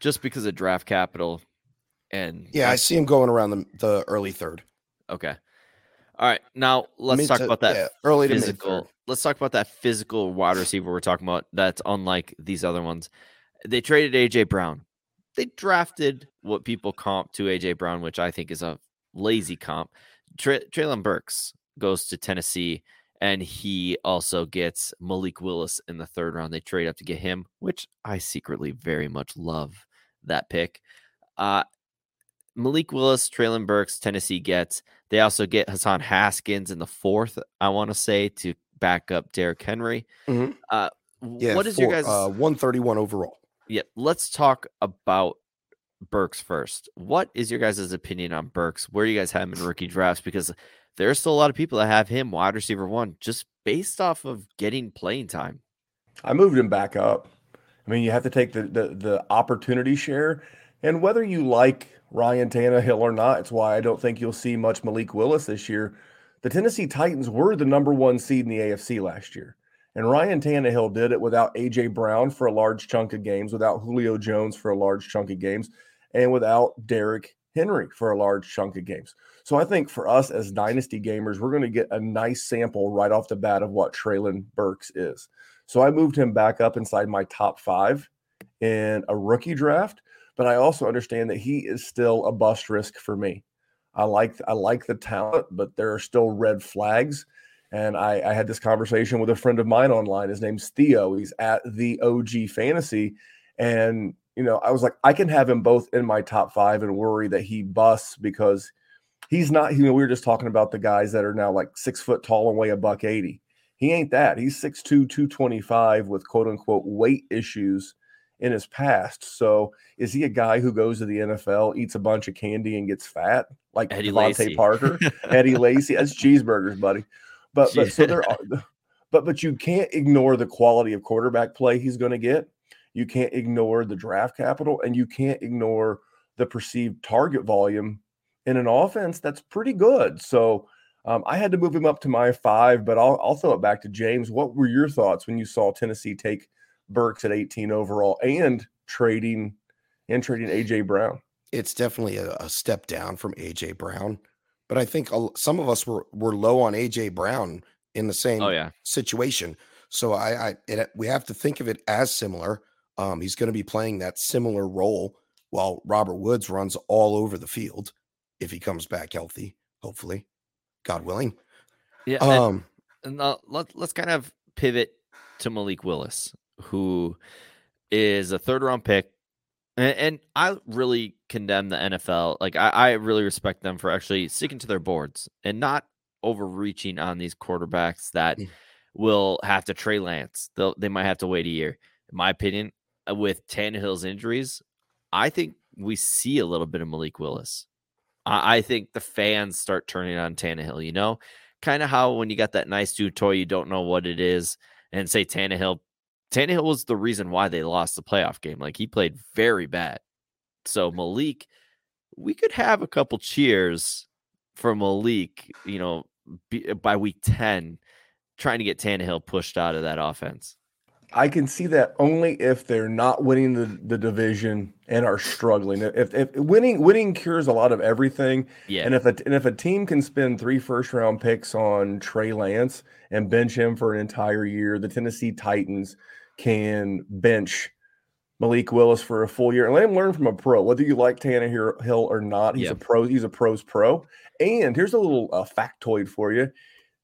just because of draft capital. And yeah, I see him going around the the early third. Okay. All right, now let's mid talk to, about that yeah, early physical. Let's talk about that physical wide receiver we're talking about. That's unlike these other ones. They traded A J. Brown. They drafted what people comp to A J. Brown, which I think is a lazy comp. Tre- Treylon Burks goes to Tennessee, and he also gets Malik Willis in the third round. They trade up to get him, which I secretly very much love that pick. Uh, Malik Willis, Treylon Burks, Tennessee gets. They also get Hassan Haskins in the fourth, I want to say, to back up Derrick Henry. Mm-hmm. Uh, yeah, what is four, your guys' uh, one thirty-one overall? Yeah, let's talk about Burks first. What is your guys' opinion on Burks? Where do you guys have him in rookie drafts? Because there's still a lot of people that have him wide receiver one just based off of getting playing time. I moved him back up. I mean, you have to take the the, the opportunity share. And whether you like Ryan Tannehill or not, it's why I don't think you'll see much Malik Willis this year. The Tennessee Titans were the number one seed in the A F C last year. And Ryan Tannehill did it without A J. Brown for a large chunk of games, without Julio Jones for a large chunk of games, and without Derrick Henry for a large chunk of games. So I think for us as dynasty gamers, we're going to get a nice sample right off the bat of what Treylon Burks is. So I moved him back up inside my top five in a rookie draft, but I also understand that he is still a bust risk for me. I like I like the talent, but there are still red flags. And I, I had this conversation with a friend of mine online. His name's Theo. He's at the O G Fantasy. And, you know, I was like, I can have him both in my top five and worry that he busts because he's not, you know, we were just talking about the guys that are now like six foot tall and weigh a buck eighty. He ain't that. He's six two, two twenty-five with quote unquote weight issues in his past. So is he a guy who goes to the N F L, eats a bunch of candy and gets fat? Like Eddie Lacey. Parker, Eddie Lacy. That's cheeseburgers, buddy. But but so there are, but but you can't ignore the quality of quarterback play he's going to get. You can't ignore the draft capital, and you can't ignore the perceived target volume in an offense that's pretty good. So um, I had to move him up to my five, but I'll I'll throw it back to James. What were your thoughts when you saw Tennessee take Burks at eighteen overall and trading and trading A J. Brown? It's definitely a, a step down from A J. Brown. But I think some of us were, were low on A J. Brown in the same oh, yeah. situation. So I, I it, we have to think of it as similar. Um, he's going to be playing that similar role while Robert Woods runs all over the field if he comes back healthy, hopefully, God willing. Yeah. Um, and, and uh, let, let's kind of pivot to Malik Willis, who is a third round pick. And, and I really condemn the N F L. Like I, I really respect them for actually sticking to their boards and not overreaching on these quarterbacks that yeah. will have to Trey Lance. They'll, they might have to wait a year. In my opinion, with Tannehill's injuries, I think we see a little bit of Malik Willis. I, I think the fans start turning on Tannehill, you know, kind of how when you got that nice new toy, you don't know what it is, and say Tannehill, Tannehill was the reason why they lost the playoff game. Like he played very bad. So Malik, we could have a couple cheers for Malik, you know, by week ten, trying to get Tannehill pushed out of that offense. I can see that only if they're not winning the, the division and are struggling. If, if winning winning cures a lot of everything, yeah. And if a, and if a team can spend three first round picks on Trey Lance and bench him for an entire year, the Tennessee Titans can bench Malik Willis for a full year and let him learn from a pro. Whether you like Tannehill or not, he's yeah. a pro. He's a pro's pro. And here's a little uh, factoid for you.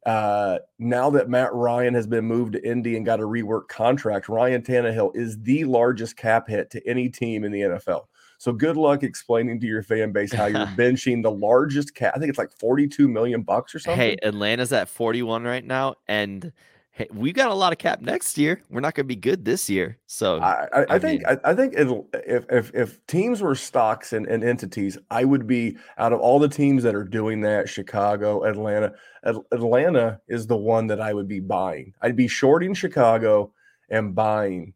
Uh, now that Matt Ryan has been moved to Indy and got a rework contract, Ryan Tannehill is the largest cap hit to any team in the N F L. So good luck explaining to your fan base how you're benching the largest cap. I think it's like forty-two million bucks or something. Hey, Atlanta's at forty-one right now, and hey, we got a lot of cap next year. We're not going to be good this year. So I, I, I, I think mean. I, I think it'll, if if if teams were stocks and, and entities, I would be out of all the teams that are doing that. Chicago, Atlanta. Atlanta is the one that I would be buying. I'd be shorting Chicago and buying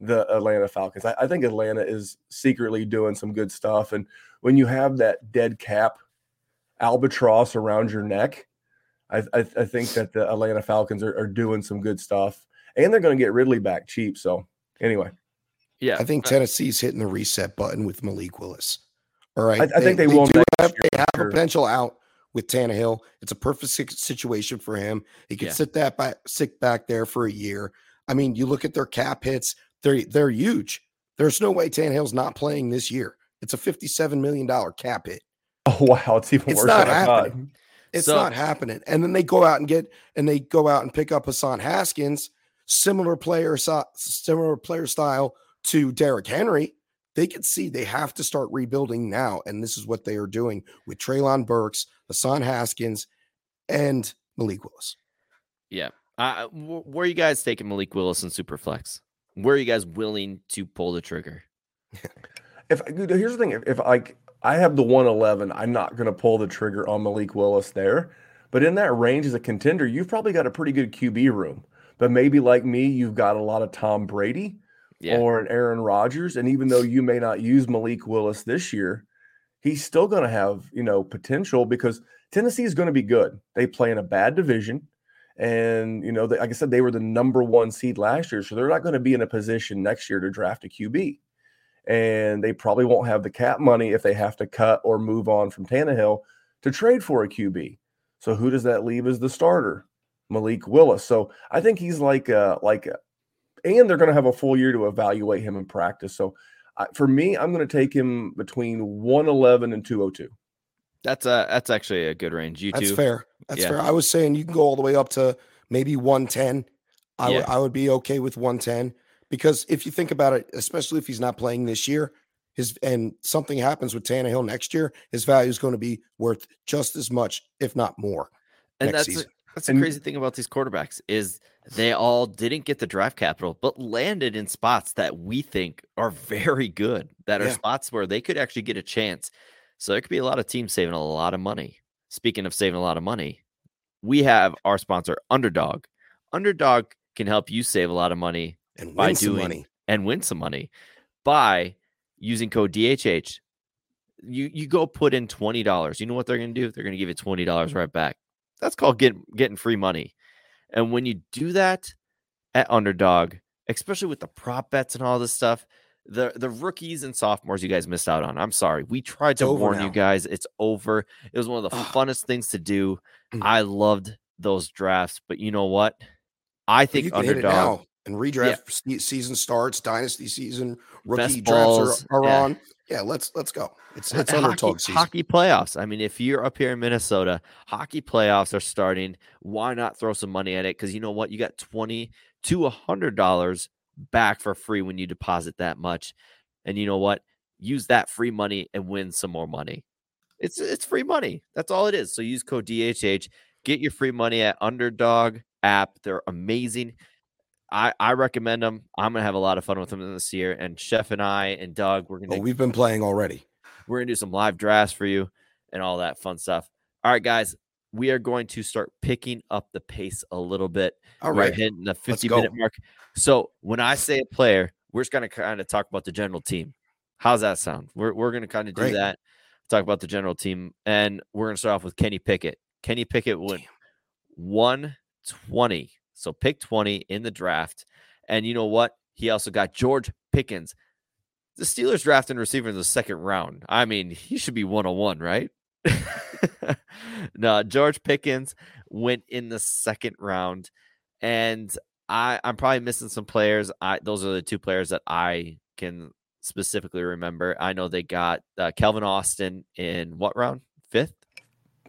the Atlanta Falcons. I, I think Atlanta is secretly doing some good stuff. And when you have that dead cap albatross around your neck, I, I, I think that the Atlanta Falcons are, are doing some good stuff. And they're going to get Ridley back cheap. So anyway. Yeah, I think Tennessee's hitting the reset button with Malik Willis. All right. I, I they, think they, they will. They have, they have a potential out with Tannehill. It's a perfect situation for him. He could yeah. sit that by, sit back there for a year. I mean, you look at their cap hits, they're, they're huge. There's no way Tannehill's not playing this year. It's a fifty-seven million dollars cap hit. Oh, wow. It's even it's worse not than I thought. It's so, not happening. And then they go out and get, and they go out and pick up Hassan Haskins, similar player, similar player style to Derrick Henry. They can see they have to start rebuilding now. And this is what they are doing with Treylon Burks, Hassan Haskins, and Malik Willis. Yeah. Uh, where are you guys taking Malik Willis and Superflex? Where are you guys willing to pull the trigger? if Here's the thing. If, if I, I have the one eleven, I'm not going to pull the trigger on Malik Willis there. But in that range as a contender, you've probably got a pretty good Q B room. But maybe like me, you've got a lot of Tom Brady. Yeah. Or an Aaron Rodgers, and even though you may not use Malik Willis this year, he's still going to have, you know, potential because Tennessee is going to be good. They play in a bad division, and, you know, they, like I said, they were the number one seed last year, so they're not going to be in a position next year to draft a Q B, and they probably won't have the cap money if they have to cut or move on from Tannehill to trade for a Q B. So who does that leave as the starter? Malik Willis. So I think he's like a, like a, and they're going to have a full year to evaluate him in practice. So uh, for me, I'm going to take him between one eleven and two oh two. That's a, that's actually a good range. You That's too. fair. That's yeah. fair. I was saying you can go all the way up to maybe one ten. I, yeah. w- I would be okay with one ten because if you think about it, especially if he's not playing this year, his and something happens with Tannehill next year, his value is going to be worth just as much, if not more. And next that's season. A, that's the and, crazy thing about these quarterbacks is they all didn't get the draft capital, but landed in spots that we think are very good, that are yeah. spots where they could actually get a chance. So there could be a lot of teams saving a lot of money. Speaking of saving a lot of money, we have our sponsor, Underdog. Underdog can help you save a lot of money and by win doing, some money. And win some money by using code D H H. You, you go put in twenty dollars. You know what they're going to do? They're going to give you twenty dollars right back. That's called get, getting free money. And when you do that at Underdog, especially with the prop bets and all this stuff, the, the rookies and sophomores you guys missed out on. I'm sorry. We tried to warn you guys. It's over. It was one of the funnest things to do. I loved those drafts, but you know what? I think Underdog and redraft yeah. season starts, dynasty season, rookie drafts are, are yeah. on. Yeah, let's let's go. It's it's under talk season. Hockey playoffs. I mean, if you're up here in Minnesota, hockey playoffs are starting. Why not throw some money at it? Because you know what? You got twenty to one hundred dollars back for free when you deposit that much. And you know what? Use that free money and win some more money. It's it's free money. That's all it is. So use code D H H. Get your free money at Underdog app. They're amazing. I, I recommend them. I'm going to have a lot of fun with them this year. And Chef and I and Doug, we're going to. Oh, we've been playing already. We're going to do some live drafts for you and all that fun stuff. All right, guys. We are going to start picking up the pace a little bit. All right. We're hitting the fifty-minute mark. So when I say a player, we're just going to kind of talk about the general team. How's that sound? We're we're going to kind of do Great. that, talk about the general team, and we're going to start off with Kenny Pickett. Kenny Pickett went one twenty, so pick twenty in the draft. And you know what? He also got George Pickens. The Steelers drafted a receiver in the second round. I mean, he should be one oh one, right? No, George Pickens went in the second round, and I, I'm probably missing some players. I those are the two players that I can specifically remember. I know they got uh, Calvin Austin in what round? Fifth?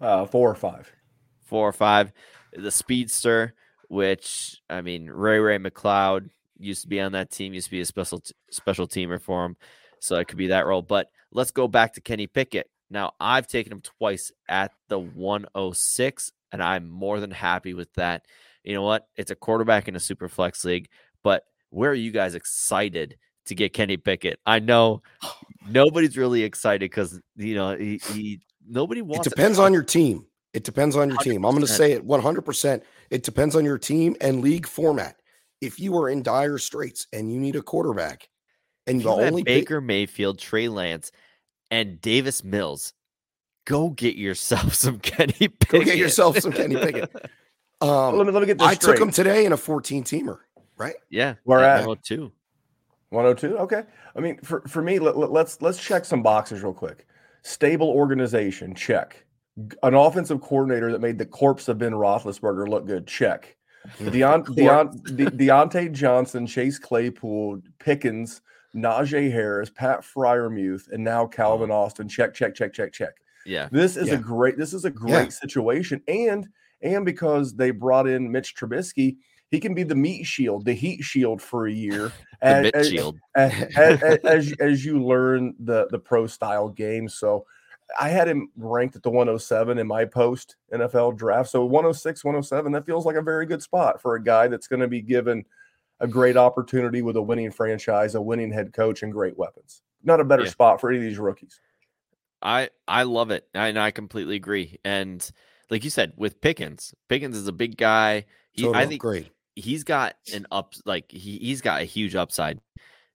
Uh, four or five. Four or five. The speedster, which, I mean, Ray Ray McLeod used to be on that team, used to be a special t- special teamer for him, so it could be that role. But let's go back to Kenny Pickett. Now, I've taken him twice at the one oh six, and I'm more than happy with that. You know what? It's a quarterback in a super flex league, but where are you guys excited to get Kenny Pickett? I know nobody's really excited because, you know, he, he nobody wants it. Depends it. on your team. It depends on your one hundred percent. Team. I'm going to say it one hundred percent. It depends on your team and league format. If you are in dire straits and you need a quarterback, and the only Baker pick- Mayfield, Trey Lance, and Davis Mills, go get yourself some Kenny Pickett. Go get yourself some Kenny Pickett. Um, let me let me get this I straight. Took him today in a fourteen-teamer, right? Yeah, we're at one oh two. one oh two. Okay. I mean, for, for me, let, let, let's let's check some boxes real quick. Stable organization, check. An offensive coordinator that made the corpse of Ben Roethlisberger look good, check. Deon, Deon, De, Deontay Johnson, Chase Claypool, Pickens, Najee Harris, Pat Freiermuth, and now Calvin Austin. Check, check, check, check, check. Yeah. This is yeah. a great, this is a great yeah. situation. And and because they brought in Mitch Trubisky, he can be the meat shield, the heat shield for a year. as, meat as, shield. as, as, as, as, as you learn the, the pro style game. So I had him ranked at the one oh seven in my post N F L draft. So one oh six, one oh seven, that feels like a very good spot for a guy that's going to be given a great opportunity with a winning franchise, a winning head coach, and great weapons. Not a better yeah. spot for any of these rookies. I, I love it, and I completely agree. And like you said, with Pickens, Pickens is a big guy. He, Total I think great. He's got an up, like he, he's got a huge upside.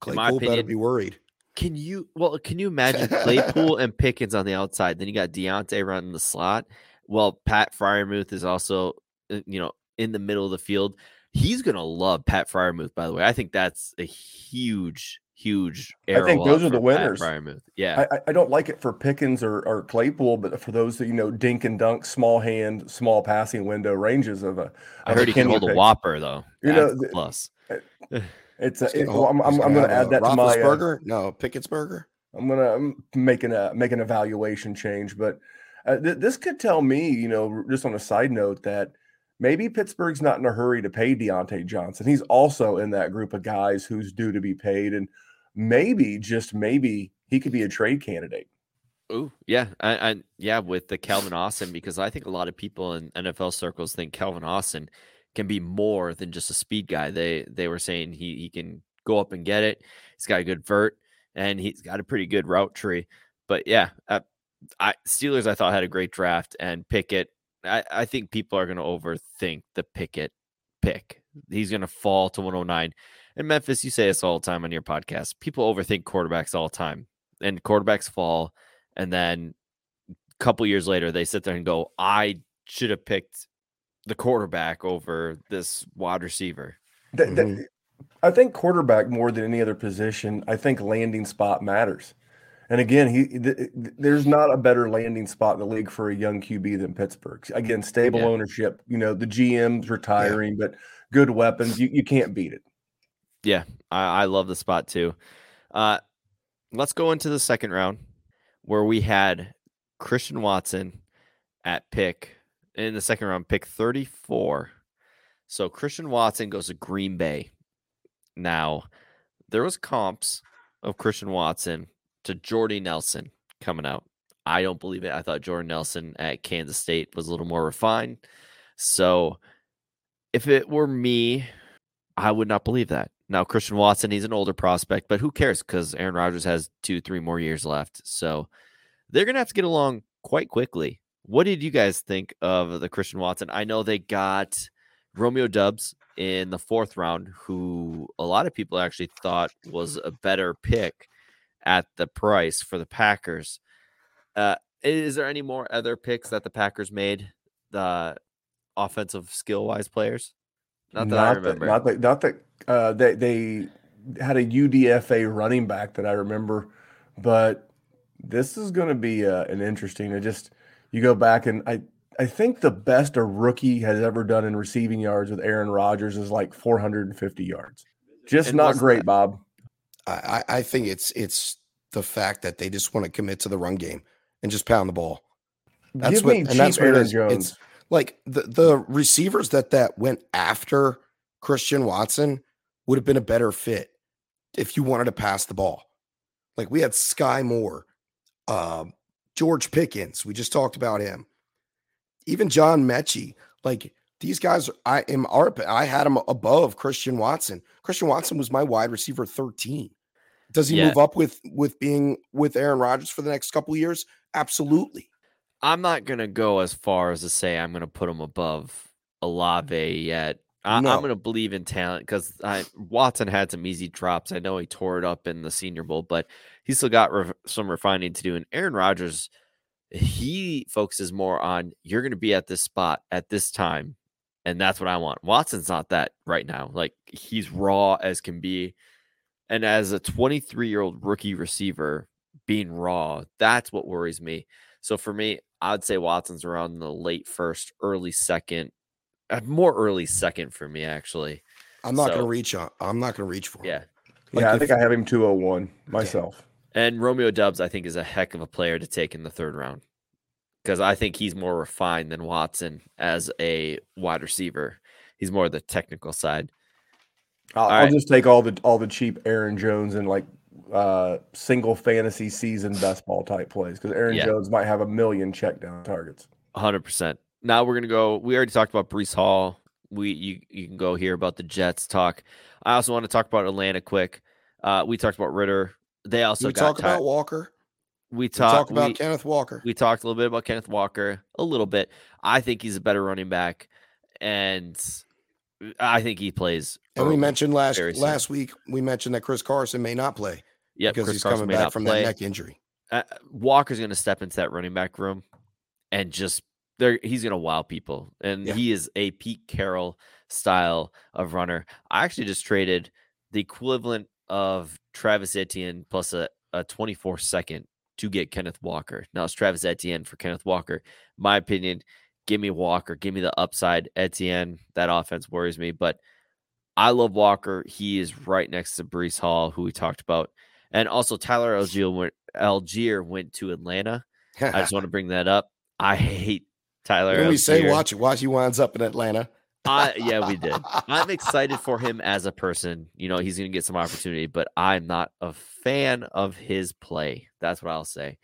Claypool better be worried. Can you, well, can you imagine Claypool and Pickens on the outside? Then you got Deontay running the slot. Well, Pat Freiermuth is also, you know, in the middle of the field. He's going to love Pat Freiermuth, by the way. I think that's a huge, huge arrow. I think those are the winners. Yeah. I, I don't like it for Pickens or, or Claypool, but for those that, you know, dink and dunk, small hand, small passing window ranges of a. Of I heard a he can hold a whopper, though. You know, the, plus. It's a, it, well, I'm, I'm, I'm going to add that to my. Burger? Uh, no, Pickett's burger. I'm going to make an, uh, make an evaluation change, but uh, th- this could tell me, you know, just on a side note, that maybe Pittsburgh's not in a hurry to pay Deontay Johnson. He's also in that group of guys who's due to be paid, and maybe, just maybe, he could be a trade candidate. Oh, yeah. I, I, yeah, with the Calvin Austin, because I think a lot of people in N F L circles think Calvin Austin can be more than just a speed guy. They they were saying he, he can go up and get it. He's got a good vert, and he's got a pretty good route tree. But, yeah, uh, I Steelers, I thought, had a great draft, and Pickett, I, I think people are going to overthink the Pickett pick. He's going to fall to one oh nine. And Memphis, you say this all the time on your podcast. People overthink quarterbacks all the time. And quarterbacks fall. And then a couple years later, they sit there and go, I should have picked the quarterback over this wide receiver. That, that, mm-hmm. I think quarterback more than any other position, I think landing spot matters. And again, he th- th- there's not a better landing spot in the league for a young Q B than Pittsburgh. Again, stable yeah. ownership. You know, the G M's retiring, yeah. but good weapons. You you can't beat it. Yeah, I, I love the spot too. Uh, let's go into the second round where we had Christian Watson at pick in the second round, pick thirty-four. So Christian Watson goes to Green Bay. Now, there was comps of Christian Watson to Jordy Nelson coming out. I don't believe it. I thought Jordy Nelson at Kansas State was a little more refined. So if it were me, I would not believe that. Now, Christian Watson, he's an older prospect, but who cares? Because Aaron Rodgers has two, three more years left. So they're going to have to get along quite quickly. What did you guys think of the Christian Watson? I know they got Romeo Doubs in the fourth round, who a lot of people actually thought was a better pick at the price for the Packers. Uh, is there any more other picks that the Packers made, the offensive skill-wise players? Not that not I remember. That, not that, not that uh, they, they had a U D F A running back that I remember, but this is going to be uh, an interesting. It just you go back and I. I think the best a rookie has ever done in receiving yards with Aaron Rodgers is like four hundred fifty yards. Just and not great, that, Bob. I, I think it's it's the fact that they just want to commit to the run game and just pound the ball. That's Give what, me and cheap that's Aaron it Jones. It's like the, the receivers that, that went after Christian Watson would have been a better fit if you wanted to pass the ball. Like we had Sky Moore, uh, George Pickens. We just talked about him. Even John Mechie, like these guys, I am. I had him above Christian Watson. Christian Watson was my wide receiver thirteen. Does he yeah. move up with with being with Aaron Rodgers for the next couple of years? Absolutely. I'm not gonna go as far as to say I'm gonna put him above Olave yet. I, no. I'm gonna believe in talent because Watson had some easy drops. I know he tore it up in the Senior Bowl, but he still got re- some refining to do. And Aaron Rodgers. He focuses more on you're going to be at this spot at this time. And that's what I want. Watson's not that right now. Like he's raw as can be. And as a twenty-three year old rookie receiver being raw, that's what worries me. So for me, I'd say Watson's around the late first, early second, more early second for me, actually. I'm not so, going to reach. On, I'm not going to reach for him. Yeah. Like yeah. I think I have him two oh one myself. Damn. And Romeo Doubs, I think, is a heck of a player to take in the third round because I think he's more refined than Watson as a wide receiver. He's more the technical side. I'll, I'll right. just take all the all the cheap Aaron Jones and like uh, single fantasy season best ball type plays because Aaron yeah. Jones might have a million check down targets. one hundred percent. Now we're going to go. We already talked about Breece Hall. We you, you can go hear about the Jets talk. I also want to talk about Atlanta quick. Uh, we talked about Ritter. They also we got talk t- about Walker. We talk, we talk about we, Kenneth Walker. We talked a little bit about Kenneth Walker, a little bit. I think he's a better running back, and I think he plays. And we mentioned last last week we mentioned that Chris Carson may not play. Yeah, because Chris he's Carson coming back from play. that neck injury. Uh, Walker's going to step into that running back room, and just there he's going to wow people. And yeah. he is a Pete Carroll style of runner. I actually just traded the equivalent of Travis Etienne plus a, a twenty-four second to get Kenneth Walker. Now it's Travis Etienne for Kenneth Walker. My opinion, give me Walker, give me the upside. Etienne, that offense worries me, but I love Walker. He is right next to Breece Hall, who we talked about. And also Tyler Algier went, Algier went to Atlanta. I just want to bring that up. I hate Tyler Algier. When we say watch it, watch he winds up in Atlanta. Uh, yeah, we did. I'm excited for him as a person. You know, he's going to get some opportunity, but I'm not a fan of his play. That's what I'll say.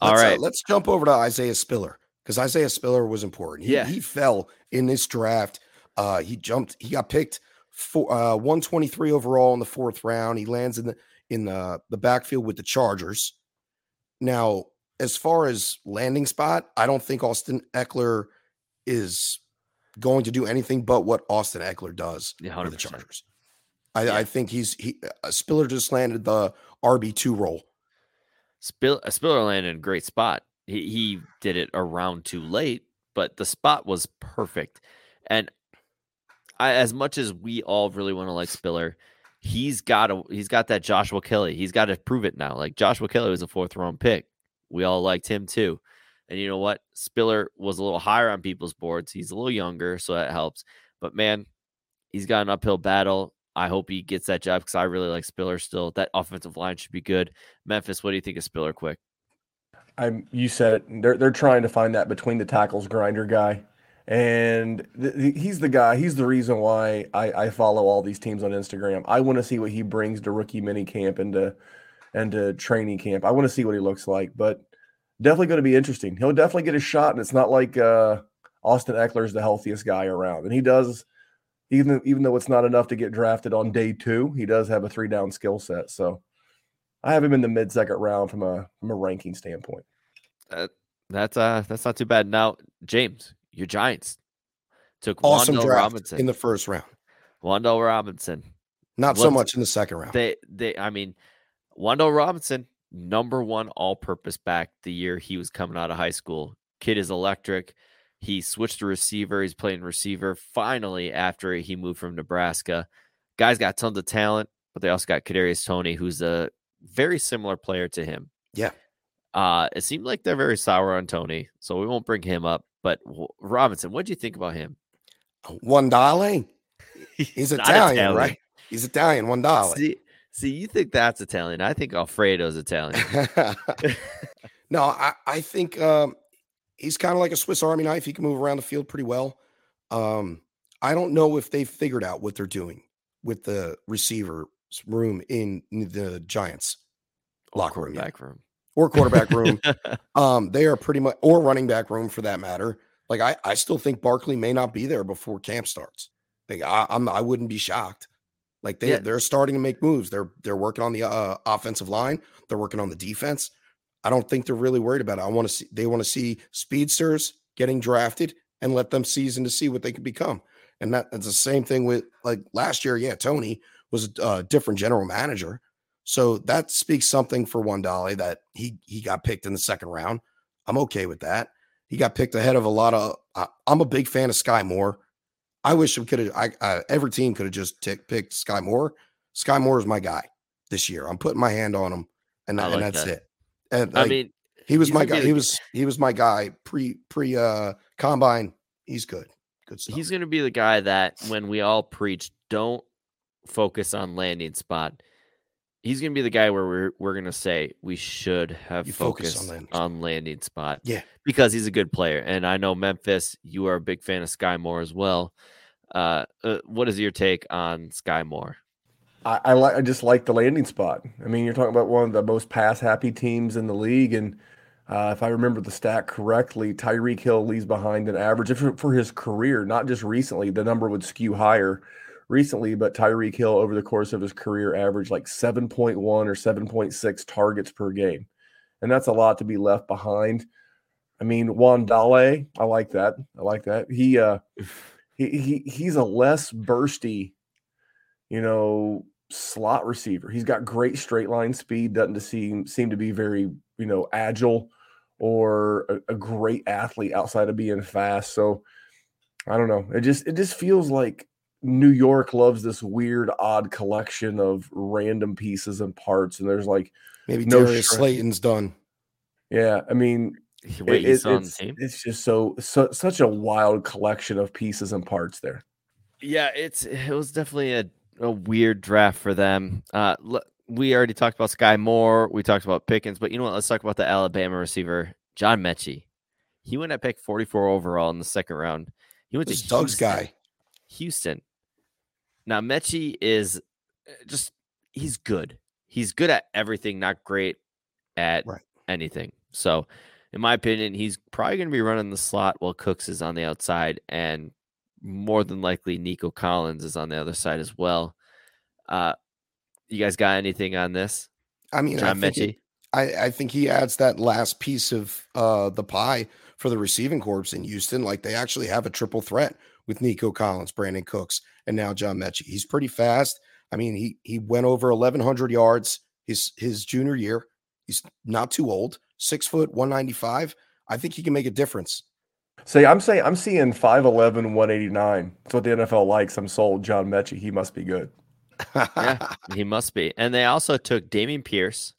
All let's, right. Uh, let's jump over to Isaiah Spiller because Isaiah Spiller was important. He, yeah. he fell in this draft. Uh, he jumped. He got picked for uh, one twenty-three overall in the fourth round. He lands in the in the, the backfield with the Chargers. Now, as far as landing spot, I don't think Austin Eckler is – going to do anything but what Austin Eckler does yeah, for the Chargers. I, yeah. I think he's he uh, Spiller just landed the R B two role. Spill, uh, Spiller landed in a great spot. He, he did it a round too late, but the spot was perfect. And I, as much as we all really want to like Spiller, he's got a he's got that Joshua Kelly. He's got to prove it now. Like Joshua Kelly was a fourth round pick. We all liked him too. And you know what? Spiller was a little higher on people's boards. He's a little younger, so that helps. But, man, he's got an uphill battle. I hope he gets that job because I really like Spiller still. That offensive line should be good. Memphis, what do you think of Spiller quick? I'm. You said it. They're, they're trying to find that between the tackles grinder guy. And th- th- he's the guy, he's the reason why I, I follow all these teams on Instagram. I want to see what he brings to rookie minicamp and to, and to training camp. I want to see what he looks like, but definitely going to be interesting. He'll definitely get a shot, and it's not like uh, Austin Eckler is the healthiest guy around. And he does, even, even though it's not enough to get drafted on day two, he does have a three-down skill set. So I have him in the mid-second round from a from a ranking standpoint. Uh, that's uh, that's not too bad. Now, James, your Giants took awesome Wandale Robinson in the first round. Wandale Robinson, not Let's, so much in the second round. They, they, I mean, Wandale Robinson, number one all-purpose back the year he was coming out of high school. Kid is electric. He switched to receiver. He's playing receiver finally after he moved from Nebraska. Guy's got tons of talent, but they also got Kadarius Toney, who's a very similar player to him. Yeah. Uh, it seemed like they're very sour on Toney, so we won't bring him up. But Robinson, what did you think about him? Wandale. He's Italian, Italian, right? He's Italian, Wandale. See, see, you think that's Italian. I think Alfredo's Italian. No, I, I think um, he's kind of like a Swiss Army knife. He can move around the field pretty well. Um, I don't know if they've figured out what they're doing with the receiver room in the Giants or locker room, back room. Or quarterback room. um, they are pretty much, or running back room for that matter. Like, I, I still think Barkley may not be there before camp starts. Like, I, I'm, I wouldn't be shocked. Like, they, yeah. they're starting to make moves. They're, they're working on the uh, offensive line. They're working on the defense. I don't think they're really worried about it. I want to see, they want to see speedsters getting drafted and let them season to see what they can become. And that, that's the same thing with, like, last year. Yeah. Toney was a different general manager. So that speaks something for Wandale that he, he got picked in the second round. I'm okay with that. He got picked ahead of a lot of, uh, I'm a big fan of Sky Moore. I wish we could have, I, uh, every team could have just t- picked Sky Moore. Sky Moore is my guy this year. I'm putting my hand on him and, I and like that's that. it. And like, I mean, he was my guy. He was, he was my guy pre, pre uh, combine. He's good. Good stuff. He's going to be the guy that when we all preach, don't focus on landing spot. He's going to be the guy where we're we're going to say we should have you focused focus on, landing. on landing spot. Yeah, because he's a good player. And I know, Memphis, you are a big fan of Sky Moore as well. Uh, uh, what is your take on Sky Moore? I, I like I just like the landing spot. I mean, you're talking about one of the most pass happy teams in the league. And uh, if I remember the stat correctly, Tyreek Hill leaves behind an average if, for his career, not just recently. The number would skew higher recently, but Tyreek Hill over the course of his career averaged like seven point one or seven point six targets per game. And that's a lot to be left behind. I mean, Wandale, I like that. I like that. He, uh, he, he, he's a less bursty, you know, slot receiver. He's got great straight line speed. Doesn't seem, seem to be very, you know, agile or a, a great athlete outside of being fast. So I don't know. It just, it just feels like New York loves this weird, odd collection of random pieces and parts, and there's like maybe no Darius Slayton's done. Yeah, I mean, Wait, it, it, it's, it's just so, so such a wild collection of pieces and parts there. Yeah, it's it was definitely a, a weird draft for them. Uh, l- we already talked about Sky Moore, we talked about Pickens, but you know what? Let's talk about the Alabama receiver, John Mechie. He went at pick forty-four overall in the second round. He went this to Doug's Houston. guy, Houston. Now, Mechie is just, he's good. He's good at everything, not great at right. anything. So, in my opinion, he's probably going to be running the slot while Cooks is on the outside, and more than likely Nico Collins is on the other side as well. Uh, you guys got anything on this? I mean, John I think, Mechie? He, I, I think he adds that last piece of uh, the pie for the receiving corps in Houston. Like, they actually have a triple threat with Nico Collins, Brandon Cooks, and now John Mechie. He's pretty fast. I mean, he he went over eleven hundred yards his his junior year. He's not too old. Six foot, one ninety-five. I think he can make a difference. See, I'm saying I'm seeing five eleven, one eighty-nine. That's what the N F L likes. I'm sold. John Mechie, he must be good. Yeah, he must be. And they also took Damien Pierce.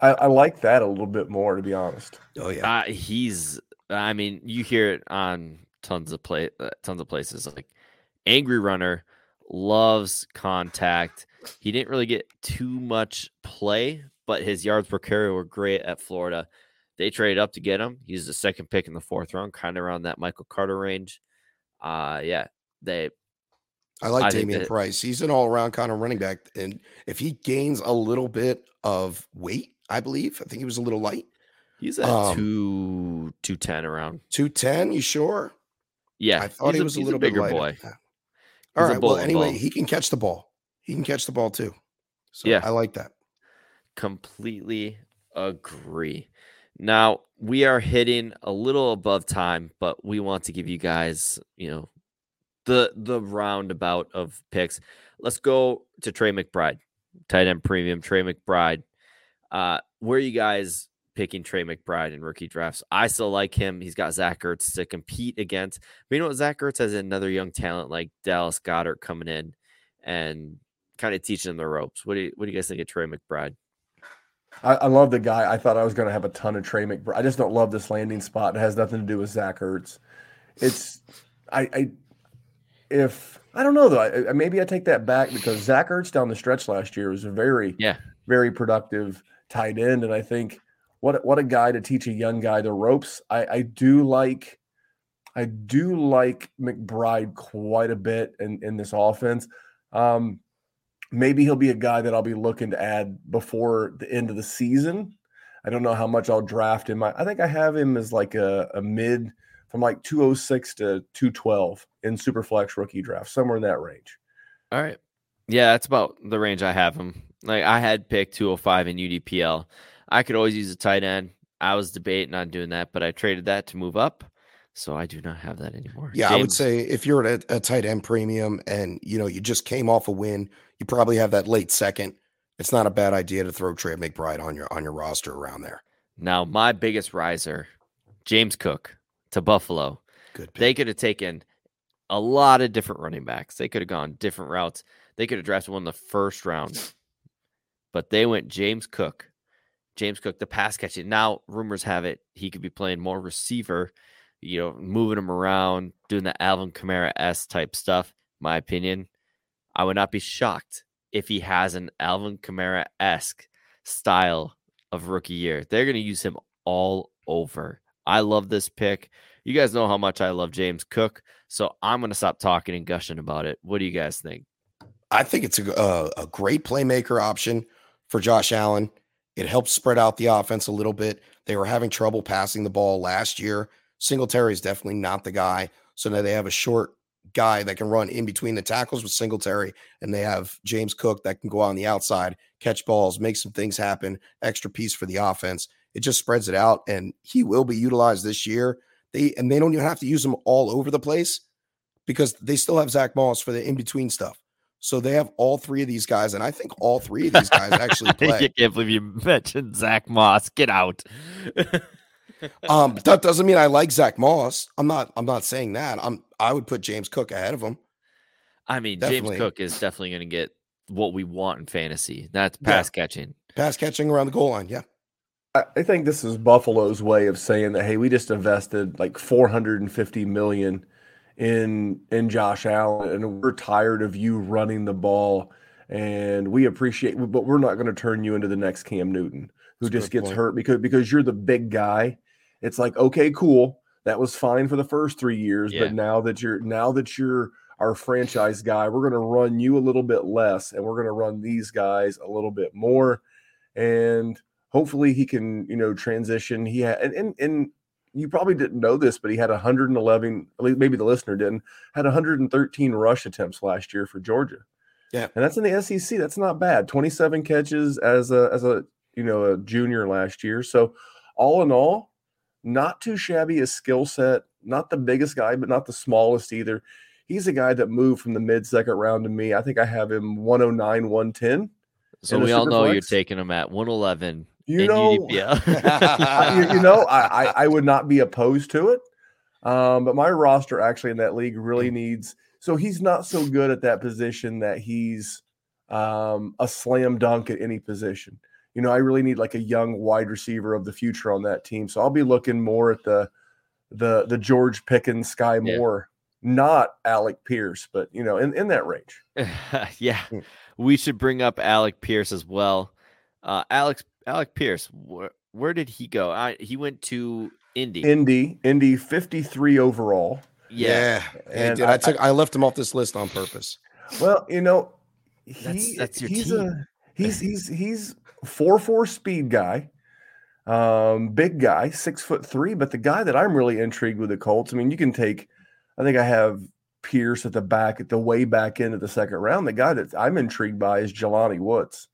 I, I like that a little bit more, to be honest. Oh yeah, uh, he's. I mean, you hear it on tons of play, uh, tons of places. Like, angry runner, loves contact. He didn't really get too much play, but his yards per carry were great at Florida. They traded up to get him. He's the second pick in the fourth round, kind of around that Michael Carter range. uh, yeah, they. I like I Damian that, Price. He's an all-around kind of running back, and if he gains a little bit of weight, I believe I think he was a little light. He's at um, two two ten around two ten. You sure? Yeah, I thought he was a, a little a bit lighter. Boy. All right. Well, anyway, ball. he can catch the ball. He can catch the ball too. So yeah, I like that. Completely agree. Now we are hitting a little above time, but we want to give you guys, you know, the the roundabout of picks. Let's go to Trey McBride, tight end premium. Trey McBride. Uh, where are you guys picking Trey McBride in rookie drafts? I still like him. He's got Zach Ertz to compete against. But you know what? Zach Ertz has another young talent like Dallas Goedert coming in and kind of teaching him the ropes. What do you, what do you guys think of Trey McBride? I, I love the guy. I thought I was going to have a ton of Trey McBride. I just don't love this landing spot. It has nothing to do with Zach Ertz. It's I, I if I don't know though. I, I, maybe I take that back because Zach Ertz down the stretch last year was a very yeah very productive tight end, and I think. What what a guy to teach a young guy the ropes. I, I do like I do like McBride quite a bit in, in this offense. Um, maybe he'll be a guy that I'll be looking to add before the end of the season. I don't know how much I'll draft him. I, I think I have him as like a, a mid from like two oh six to two twelve in Superflex rookie draft, somewhere in that range. All right. Yeah, that's about the range I have him. Like I had pick two oh five in U D P L. I could always use a tight end. I was debating on doing that, but I traded that to move up, so I do not have that anymore. Yeah, James. I would say if you're at a tight end premium and, you know, you just came off a win, you probably have that late second. It's not a bad idea to throw Trey McBride on your on your roster around there. Now, my biggest riser, James Cook to Buffalo. Good pick. They could have taken a lot of different running backs. They could have gone different routes. They could have drafted one in the first round, but they went James Cook. James Cook, the pass catching. Now, rumors have it he could be playing more receiver, you know, moving him around, doing the Alvin Kamara-esque type stuff. My opinion, I would not be shocked if he has an Alvin Kamara-esque style of rookie year. They're going to use him all over. I love this pick. You guys know how much I love James Cook, so I'm going to stop talking and gushing about it. What do you guys think? I think it's a, uh, a great playmaker option for Josh Allen. It helps spread out the offense a little bit. They were having trouble passing the ball last year. Singletary is definitely not the guy. So now they have a short guy that can run in between the tackles with Singletary, and they have James Cook that can go on the outside, catch balls, make some things happen, extra piece for the offense. It just spreads it out, and he will be utilized this year. They and they don't even have to use him all over the place because they still have Zach Moss for the in-between stuff. So they have all three of these guys, and I think all three of these guys actually play. I can't believe you mentioned Zach Moss. Get out. um, but that doesn't mean I like Zach Moss. I'm not. I'm not saying that. I'm. I would put James Cook ahead of him. I mean, definitely. James Cook is definitely going to get what we want in fantasy. That's pass yeah. catching, pass catching around the goal line. Yeah, I, I think this is Buffalo's way of saying that. Hey, we just invested like four hundred fifty million dollars. in in Josh Allen, and we're tired of you running the ball, and we appreciate, but we're not going to turn you into the next Cam Newton who That's just gets point. hurt because because you're the big guy. It's like, okay, cool, that was fine for the first three years, yeah. but now that you're now that you're our franchise guy, we're going to run you a little bit less, and we're going to run these guys a little bit more, and hopefully he can, you know, transition. He had and and, and you probably didn't know this, but he had one hundred eleven, at least maybe the listener didn't, had one hundred thirteen rush attempts last year for Georgia. Yeah. And that's in the S E C. That's not bad. twenty-seven catches as a, as a, you know, a junior last year. So all in all, not too shabby a skill set, not the biggest guy, but not the smallest either. He's a guy that moved from the mid second round to me. I think I have him one oh nine, one ten. So we all know flex. You're taking him at one eleven. You know, I, you know, I, I would not be opposed to it, um, but my roster actually in that league really needs. So he's not so good at that position that he's um, a slam dunk at any position. You know, I really need like a young wide receiver of the future on that team. So I'll be looking more at the the the George Pickens, Sky yeah. Moore, not Alec Pierce, but you know, in in that range. yeah, we should bring up Alec Pierce as well. Uh, Alex. Alec Pierce, wh- where did he go? I, he went to Indy. Indy, Indy fifty-three overall. Yeah, yeah he did. I, I took I, I left him off this list on purpose. Well, you know, he, that's, that's your he's team. a he's he's he's four four speed guy, um, big guy, six foot three. But the guy that I'm really intrigued with the Colts. I mean, you can take. I think I have Pierce at the back at the way back end of the second round. The guy that I'm intrigued by is Jelani Woods.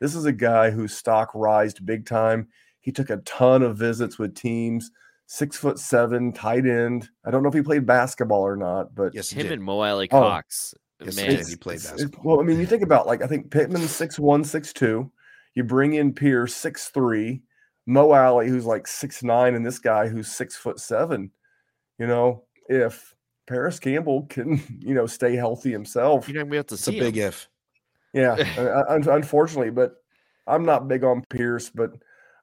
This is a guy whose stock rised big time. He took a ton of visits with teams. Six foot seven, tight end. I don't know if he played basketball or not, but yes, him did. and Mo Alley Cox. Oh, man, yes, he played basketball. Well, I mean, you think about like I think Pittman's six one, six two. You bring in Pierce six three, Mo Alley who's like six nine, and this guy who's six foot seven. You know, if Paris Campbell can, you know, stay healthy himself, you're not gonna be able to it's see a big him. if. Yeah, unfortunately, but I'm not big on Pierce, but.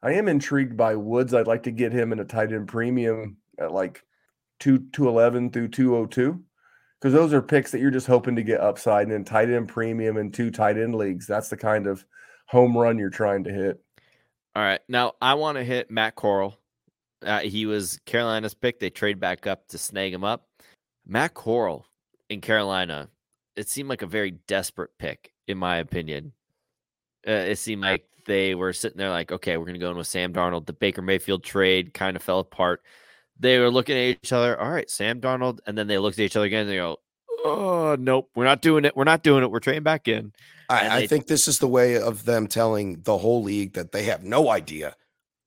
I am intrigued by Woods. I'd like to get him in a tight end premium at like two eleven through two oh two because those are picks that you're just hoping to get upside. And then tight end premium and two tight end leagues, that's the kind of home run you're trying to hit. All right. Now, I want to hit Matt Corral. Uh, he was Carolina's pick. They trade back up to snag him up. Matt Corral in Carolina, it seemed like a very desperate pick, in my opinion. Uh, it seemed like they were sitting there like, okay, we're going to go in with Sam Darnold. The Baker Mayfield trade kind of fell apart. They were looking at each other. All right, Sam Darnold. And then they looked at each other again and they go, oh, nope, we're not doing it. We're not doing it. We're trading back in. I, they, I think this is the way of them telling the whole league that they have no idea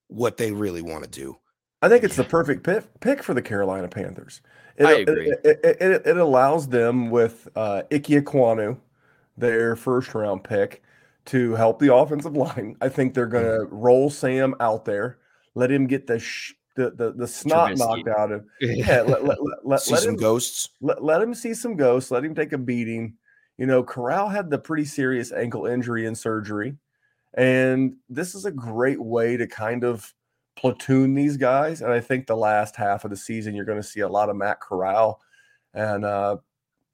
what they really want to do. I think it's the perfect pick, pick for the Carolina Panthers. It, I agree. It, it, it, it allows them with uh, Ike Ekwonu, their first round pick, to help the offensive line. I think they're going to roll Sam out there, let him get the sh- the, the the snot Trubisky. knocked out of yeah, let, let, let, let, see let some him, ghosts. Let, let him see some ghosts. Let him take a beating. You know, Corral had the pretty serious ankle injury and surgery, and this is a great way to kind of platoon these guys. And I think the last half of the season, you're going to see a lot of Matt Corral, and uh,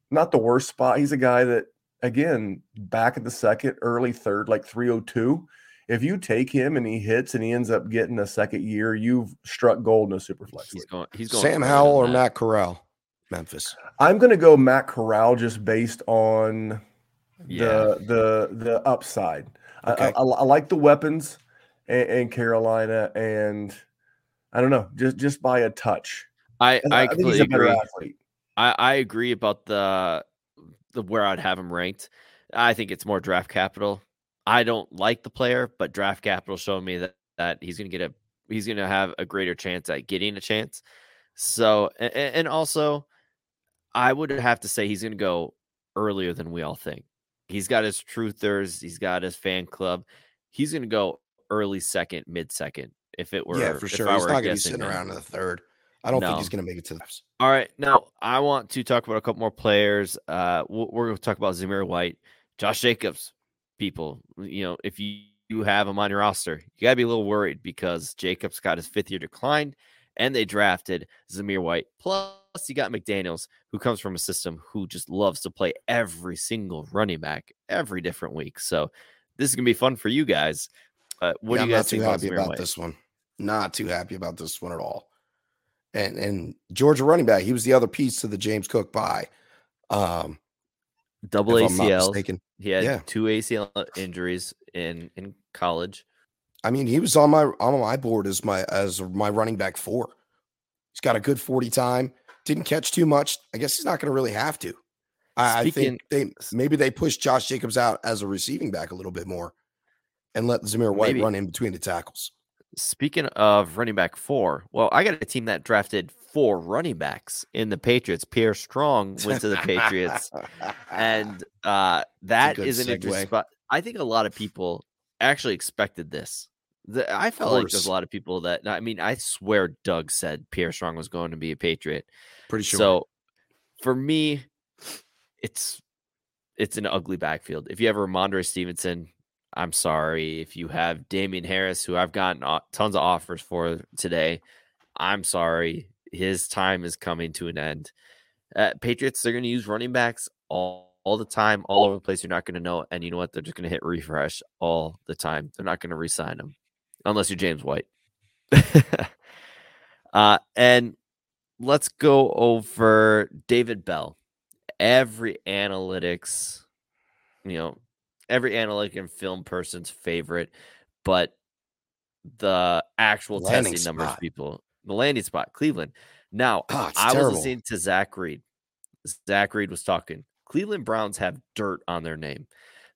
not the worst spot. He's a guy that, again, back at the second, early third, like three oh two. If you take him and he hits and he ends up getting a second year, you've struck gold in a super flex. He's going, he's going Sam Howell or Matt Corral, Memphis. I'm going to go Matt Corral just based on yeah. the the the upside. Okay. I, I, I like the weapons and, and Carolina, and I don't know, just just by a touch. I I, I think he's a better agree. athlete. I, I agree about the. The where I'd have him ranked. I think it's more draft capital. I don't like the player, but draft capital showed me that, that he's going to get a, he's going to have a greater chance at getting a chance. So, and, and also I would have to say he's going to go earlier than we all think. He's got his truthers. He's got his fan club. He's going to go early second, mid second. If it were, yeah, for sure. He's not going to be sitting him. around in the third. I don't no. think he's going to make it to the playoffs. All right. Now, I want to talk about a couple more players. Uh, we're, we're going to talk about Zamir White, Josh Jacobs, people. You know, if you, you have him on your roster, you got to be a little worried because Jacobs got his fifth year declined, and they drafted Zamir White. Plus, you got McDaniels, who comes from a system who just loves to play every single running back every different week. So, this is going to be fun for you guys. Uh, what yeah, do you I'm guys think about Zamir White? Not too happy about this one. Not too happy about this one at all. And and Georgia running back, he was the other piece to the James Cook buy. Um, Double A C L. He had yeah. two A C L injuries in, in college. I mean, he was on my on my board as my as my running back four. He's got a good forty time. Didn't catch too much. I guess he's not going to really have to. I, Speaking, I think they maybe they push Josh Jacobs out as a receiving back a little bit more, and let Zamir White maybe. run in between the tackles. Speaking of running back four, well, I got a team that drafted four running backs in the Patriots. Pierre Strong went to the Patriots, and uh, that is an segue. interesting spot. I think a lot of people actually expected this. The, I felt like there's a lot of people that, I mean, I swear Doug said Pierre Strong was going to be a Patriot. Pretty sure. So for me, it's it's an ugly backfield. If you have Ramondre Stevenson, I'm sorry. If you have Damian Harris, who I've gotten tons of offers for today, I'm sorry. His time is coming to an end. Uh, Patriots, they're going to use running backs all, all the time, all over the place. You're not going to know. And you know what? They're just going to hit refresh all the time. They're not going to re-sign them unless you're James White. uh, and let's go over David Bell. Every analytics, you know, every analytic and film person's favorite, but the actual landing testing spot. numbers, people, the landing spot, Cleveland. Now, oh, I terrible. was listening to Zach Reed. Zach Reed was talking. Cleveland Browns have dirt on their name.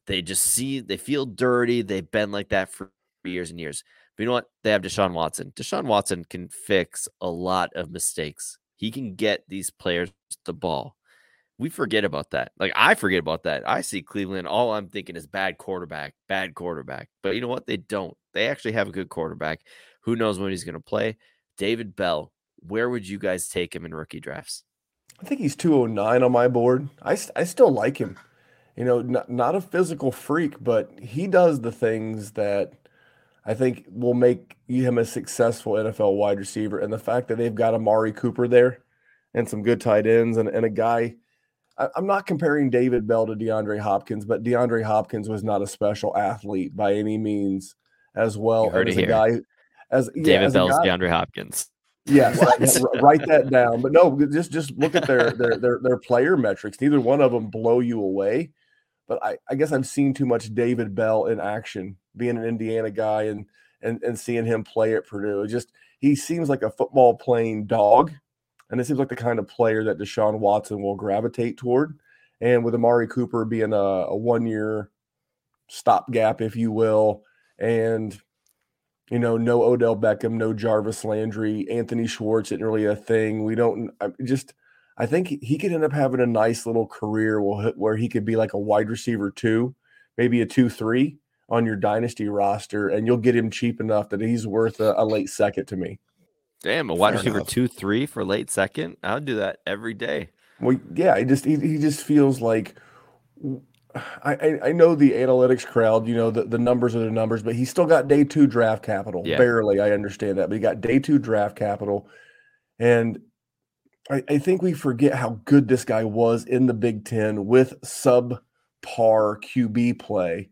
They just see, they feel dirty. They've been like that for years and years. But you know what? They have Deshaun Watson. Deshaun Watson can fix a lot of mistakes. He can get these players the ball. We forget about that. Like, I forget about that. I see Cleveland. All I'm thinking is bad quarterback, bad quarterback. But you know what? They don't. They actually have a good quarterback. Who knows when he's going to play? David Bell, where would you guys take him in rookie drafts? I think he's two oh nine on my board. I, I still like him. You know, not, not a physical freak, but he does the things that I think will make him a successful N F L wide receiver. And the fact that they've got Amari Cooper there and some good tight ends and, and a guy – I'm not comparing David Bell to DeAndre Hopkins, but DeAndre Hopkins was not a special athlete by any means as well. Heard as it a here. guy as David yeah, as Bell's guy, DeAndre Hopkins. Yes. Yeah, write that down. But no, just, just look at their, their, their, their player metrics. Neither one of them blow you away, but I, I guess I've seen too much David Bell in action, being an Indiana guy and, and, and seeing him play at Purdue. It just, he seems like a football playing dog. And it seems like the kind of player that Deshaun Watson will gravitate toward. And with Amari Cooper being a, a one-year stopgap, if you will, and, you know, no Odell Beckham, no Jarvis Landry, Anthony Schwartz isn't really a thing. We don't I just – I think he could end up having a nice little career where he could be like a wide receiver two, maybe a two three on your dynasty roster, and you'll get him cheap enough that he's worth a, a late second to me. Damn, a wide Fair receiver enough. two three for late second. I would do that every day. Well, yeah, it just he, he just feels like I, I I know the analytics crowd. You know the, the numbers are the numbers, but he's still got day two draft capital. Yeah. Barely, I understand that, but he got day two draft capital, and I, I think we forget how good this guy was in the Big Ten with subpar Q B play.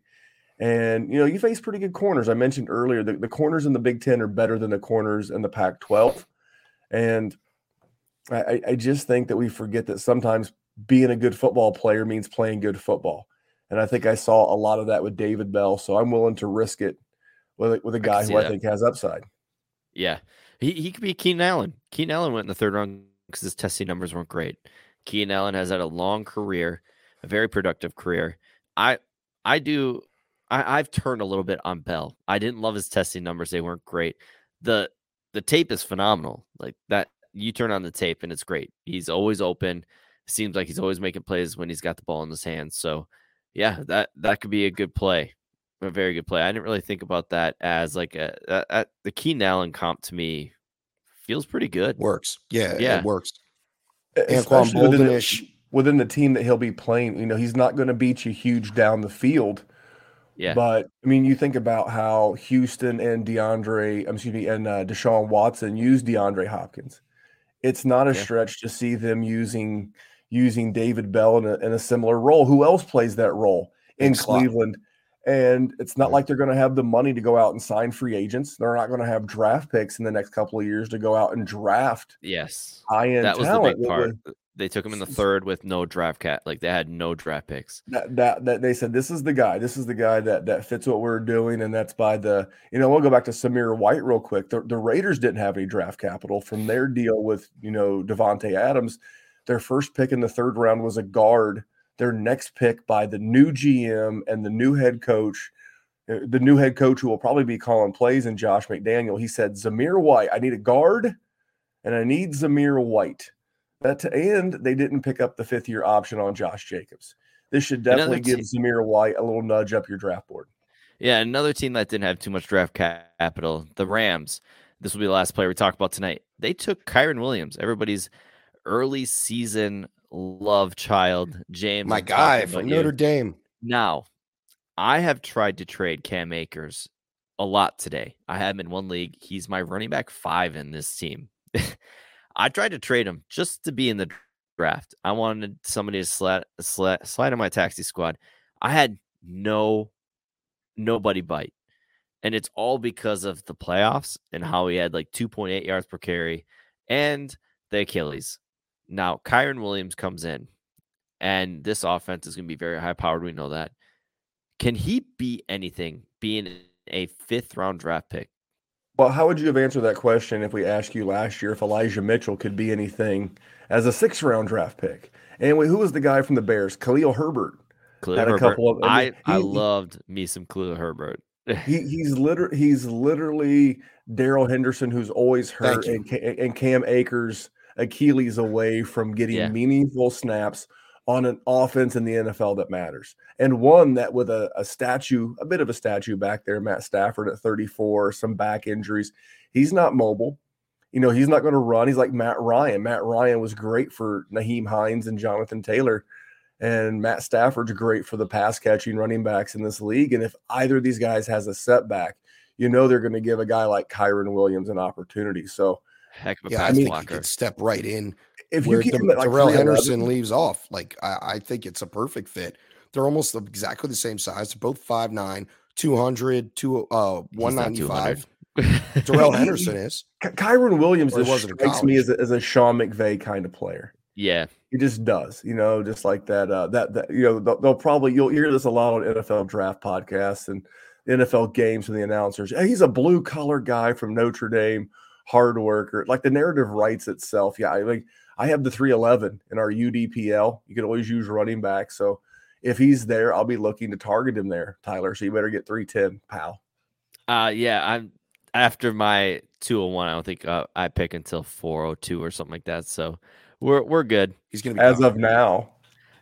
And, you know, you face pretty good corners. I mentioned earlier that the corners in the Big Ten are better than the corners in the Pac twelve. And I, I just think that we forget that sometimes being a good football player means playing good football. And I think I saw a lot of that with David Bell. So I'm willing to risk it with, with a guy I who that. I think has upside. Yeah. He he could be Keenan Allen. Keenan Allen went in the third round because his testing numbers weren't great. Keenan Allen has had a long career, a very productive career. I I do... I, I've turned a little bit on Bell. I didn't love his testing numbers. They weren't great. The the tape is phenomenal. Like that, you turn on the tape and it's great. He's always open. Seems like he's always making plays when he's got the ball in his hands. So yeah, that, that could be a good play. A very good play. I didn't really think about that as like a, a, a the Keenan Allen comp to me feels pretty good. Works. Yeah, yeah. It works. Anquan Boldenish within, within the team that he'll be playing, you know, he's not going to beat you huge down the field. Yeah. But, I mean, you think about how Houston and DeAndre, excuse me, and uh, Deshaun Watson used DeAndre Hopkins. It's not a yeah. stretch to see them using using David Bell in a, in a similar role. Who else plays that role in Slot. Cleveland? And it's not like they're going to have the money to go out and sign free agents. They're not going to have draft picks in the next couple of years to go out and draft. Yes. High-end that was talent. The big part. With, They took him in the third with no draft cat. Like they had no draft picks. That, that that they said, this is the guy. This is the guy that that fits what we're doing. And that's by the, you know, we'll go back to Samir White real quick. The, the Raiders didn't have any draft capital from their deal with, you know, Devontae Adams. Their first pick in the third round was a guard. Their next pick by the new G M and the new head coach, the new head coach who will probably be calling plays in Josh McDaniel. He said, Zamir White, I need a guard and I need Zamir White. That to, and they didn't pick up the fifth-year option on Josh Jacobs. This should definitely give Zamir White a little nudge up your draft board. Yeah, another team that didn't have too much draft capital, the Rams. This will be the last player we talk about tonight. They took Kyron Williams, everybody's early season love child, James. My guy from Notre Dame. Now, I have tried to trade Cam Akers a lot today. I have him in one league. He's my running back five in this team. I tried to trade him just to be in the draft. I wanted somebody to slide, slide, slide in my taxi squad. I had no, nobody bite. And it's all because of the playoffs and how he had like two point eight yards per carry. And the Achilles. Now, Kyron Williams comes in, and this offense is going to be very high-powered. We know that. Can he be anything being a fifth-round draft pick? Well, how would you have answered that question if we asked you last year if Elijah Mitchell could be anything as a sixth-round draft pick? And who was the guy from the Bears? Khalil Herbert. Khalil had Herbert. A couple of, I, mean, I, he, I loved me some Khalil Herbert. he, he's, liter- he's literally Darrell Henderson, who's always hurt, and, and Cam Akers' Achilles away from getting yeah. meaningful snaps on an offense in the N F L that matters. And one that with a, a statue, a bit of a statue back there, Matt Stafford at thirty-four, some back injuries. He's not mobile. You know, he's not going to run. He's like Matt Ryan. Matt Ryan was great for Naheem Hines and Jonathan Taylor. And Matt Stafford's great for the pass-catching running backs in this league. And if either of these guys has a setback, you know they're going to give a guy like Kyron Williams an opportunity. So, heck of a yeah, pass I mean, blocker. He could step right in. If where you keep the, like Darrell Henderson eleven leaves off, like I, I think it's a perfect fit. They're almost exactly the same size. They're both five nine, two hundred, two, uh, one ninety-five. Darrell Henderson is. Ky- Kyron Williams strikes me as a, as a Sean McVay kind of player. Yeah, he just does, you know, just like that. Uh, that that you know, they'll, they'll probably you'll hear this a lot on N F L draft podcasts and N F L games from the announcers. Hey, he's a blue collar guy from Notre Dame, hard worker. Like the narrative writes itself. Yeah, I, like I have the three eleven in our U D P L. You can always use running back. So if he's there, I'll be looking to target him there, Tyler. So you better get three ten, pal. Uh, yeah, I'm after my two oh one. I don't think uh, I pick until four oh two or something like that. So. We're we're good. He's gonna be as of now.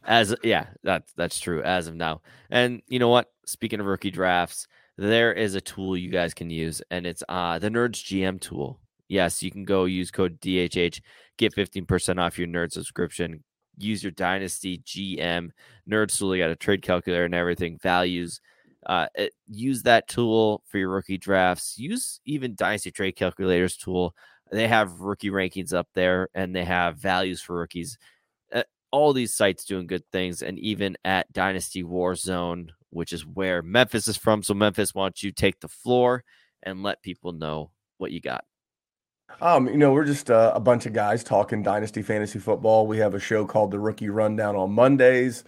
As yeah, that's that's true. As of now, and you know what? Speaking of rookie drafts, there is a tool you guys can use, and it's uh the Nerds G M tool. Yes, you can go use code D H H, get fifteen percent off your Nerd subscription. Use your Dynasty G M Nerds tool. You got a trade calculator and everything. Values. Uh, it, use that tool for your rookie drafts. Use even Dynasty Trade Calculator's tool. They have rookie rankings up there, and they have values for rookies. Uh, all these sites doing good things, and even at Dynasty Warzone, which is where Memphis is from. So, Memphis, why don't you take the floor and let people know what you got? Um, you know, we're just uh, a bunch of guys talking Dynasty fantasy football. We have a show called The Rookie Rundown on Mondays.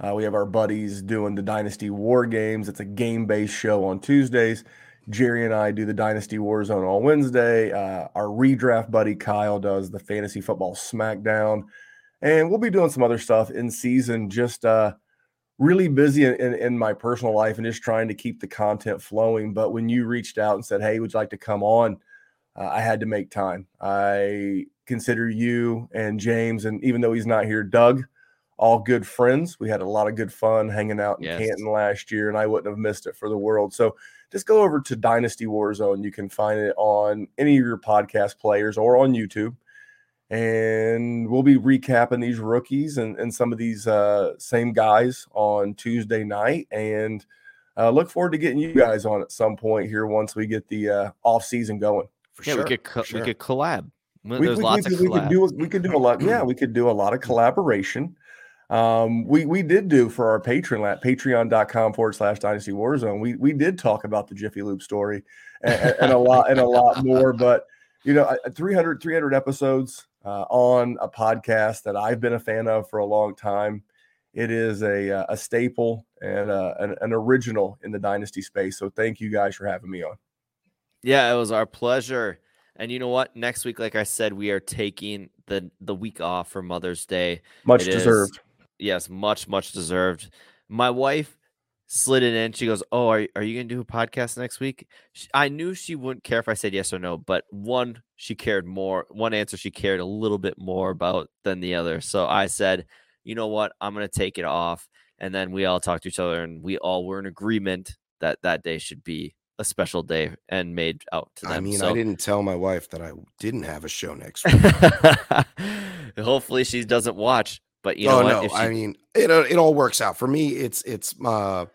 Uh, we have our buddies doing the Dynasty War Games. It's a game-based show on Tuesdays. Jerry and I do the Dynasty Warzone on Wednesday. Uh, our redraft buddy Kyle does the Fantasy Football Smackdown. And we'll be doing some other stuff in season, just uh, really busy in, in, in my personal life and just trying to keep the content flowing. But when you reached out and said, hey, would you like to come on? Uh, I had to make time. I consider you and James, and even though he's not here, Doug, all good friends. We had a lot of good fun hanging out in yes. Canton last year, and I wouldn't have missed it for the world. So just go over to Dynasty Warzone. You can find it on any of your podcast players or on YouTube. And we'll be recapping these rookies and, and some of these uh, same guys on Tuesday night. And uh, look forward to getting you guys on at some point here once we get the uh, off season going. For yeah, sure. we could co- sure. we could collab. There's we, we, lots we, of we collab. Could do, we could do a lot. Yeah, we could do a lot of collaboration. Um, we, we did do for our Patreon at patreon.com forward slash Dynasty Warzone. We, we did talk about the Jiffy Lube story and, and a lot, and a lot more, but you know, three hundred, three hundred episodes, uh, on a podcast that I've been a fan of for a long time. It is a, a staple and uh, an, an original in the Dynasty space. So thank you guys for having me on. Yeah, it was our pleasure. And you know what? Next week, like I said, we are taking the, the week off for Mother's Day. Much it deserved. Is- Yes, much, much deserved. My wife slid it in. She goes, oh, are, are you going to do a podcast next week? She, I knew she wouldn't care if I said yes or no, but one, she cared more. One answer she cared a little bit more about than the other. So I said, you know what? I'm going to take it off. And then we all talked to each other, and we all were in agreement that that day should be a special day and made out to them. I mean, so, I didn't tell my wife that I didn't have a show next week. Hopefully she doesn't watch. But you know oh, what? No, if she... I mean, it it all works out for me. It's it's uh,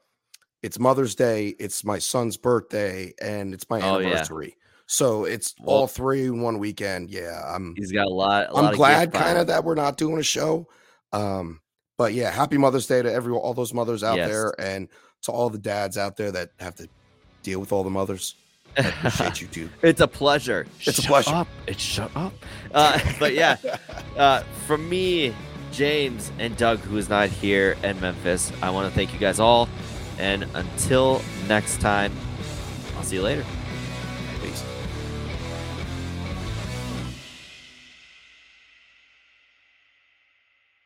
it's Mother's Day, it's my son's birthday, and it's my anniversary. Oh, yeah. So it's well, all three in one weekend. Yeah, I'm. He's got a lot. A I'm lot glad kind of that we're not doing a show. Um, but yeah, happy Mother's Day to everyone, all those mothers out yes. there, and to all the dads out there that have to deal with all the mothers. I appreciate you too. It's a pleasure. It's shut a pleasure. Up. It's shut up. Uh, but yeah, uh, from me, James, and Doug, who is not here, and Memphis, I want to thank you guys all. And until next time, I'll see you later. Peace.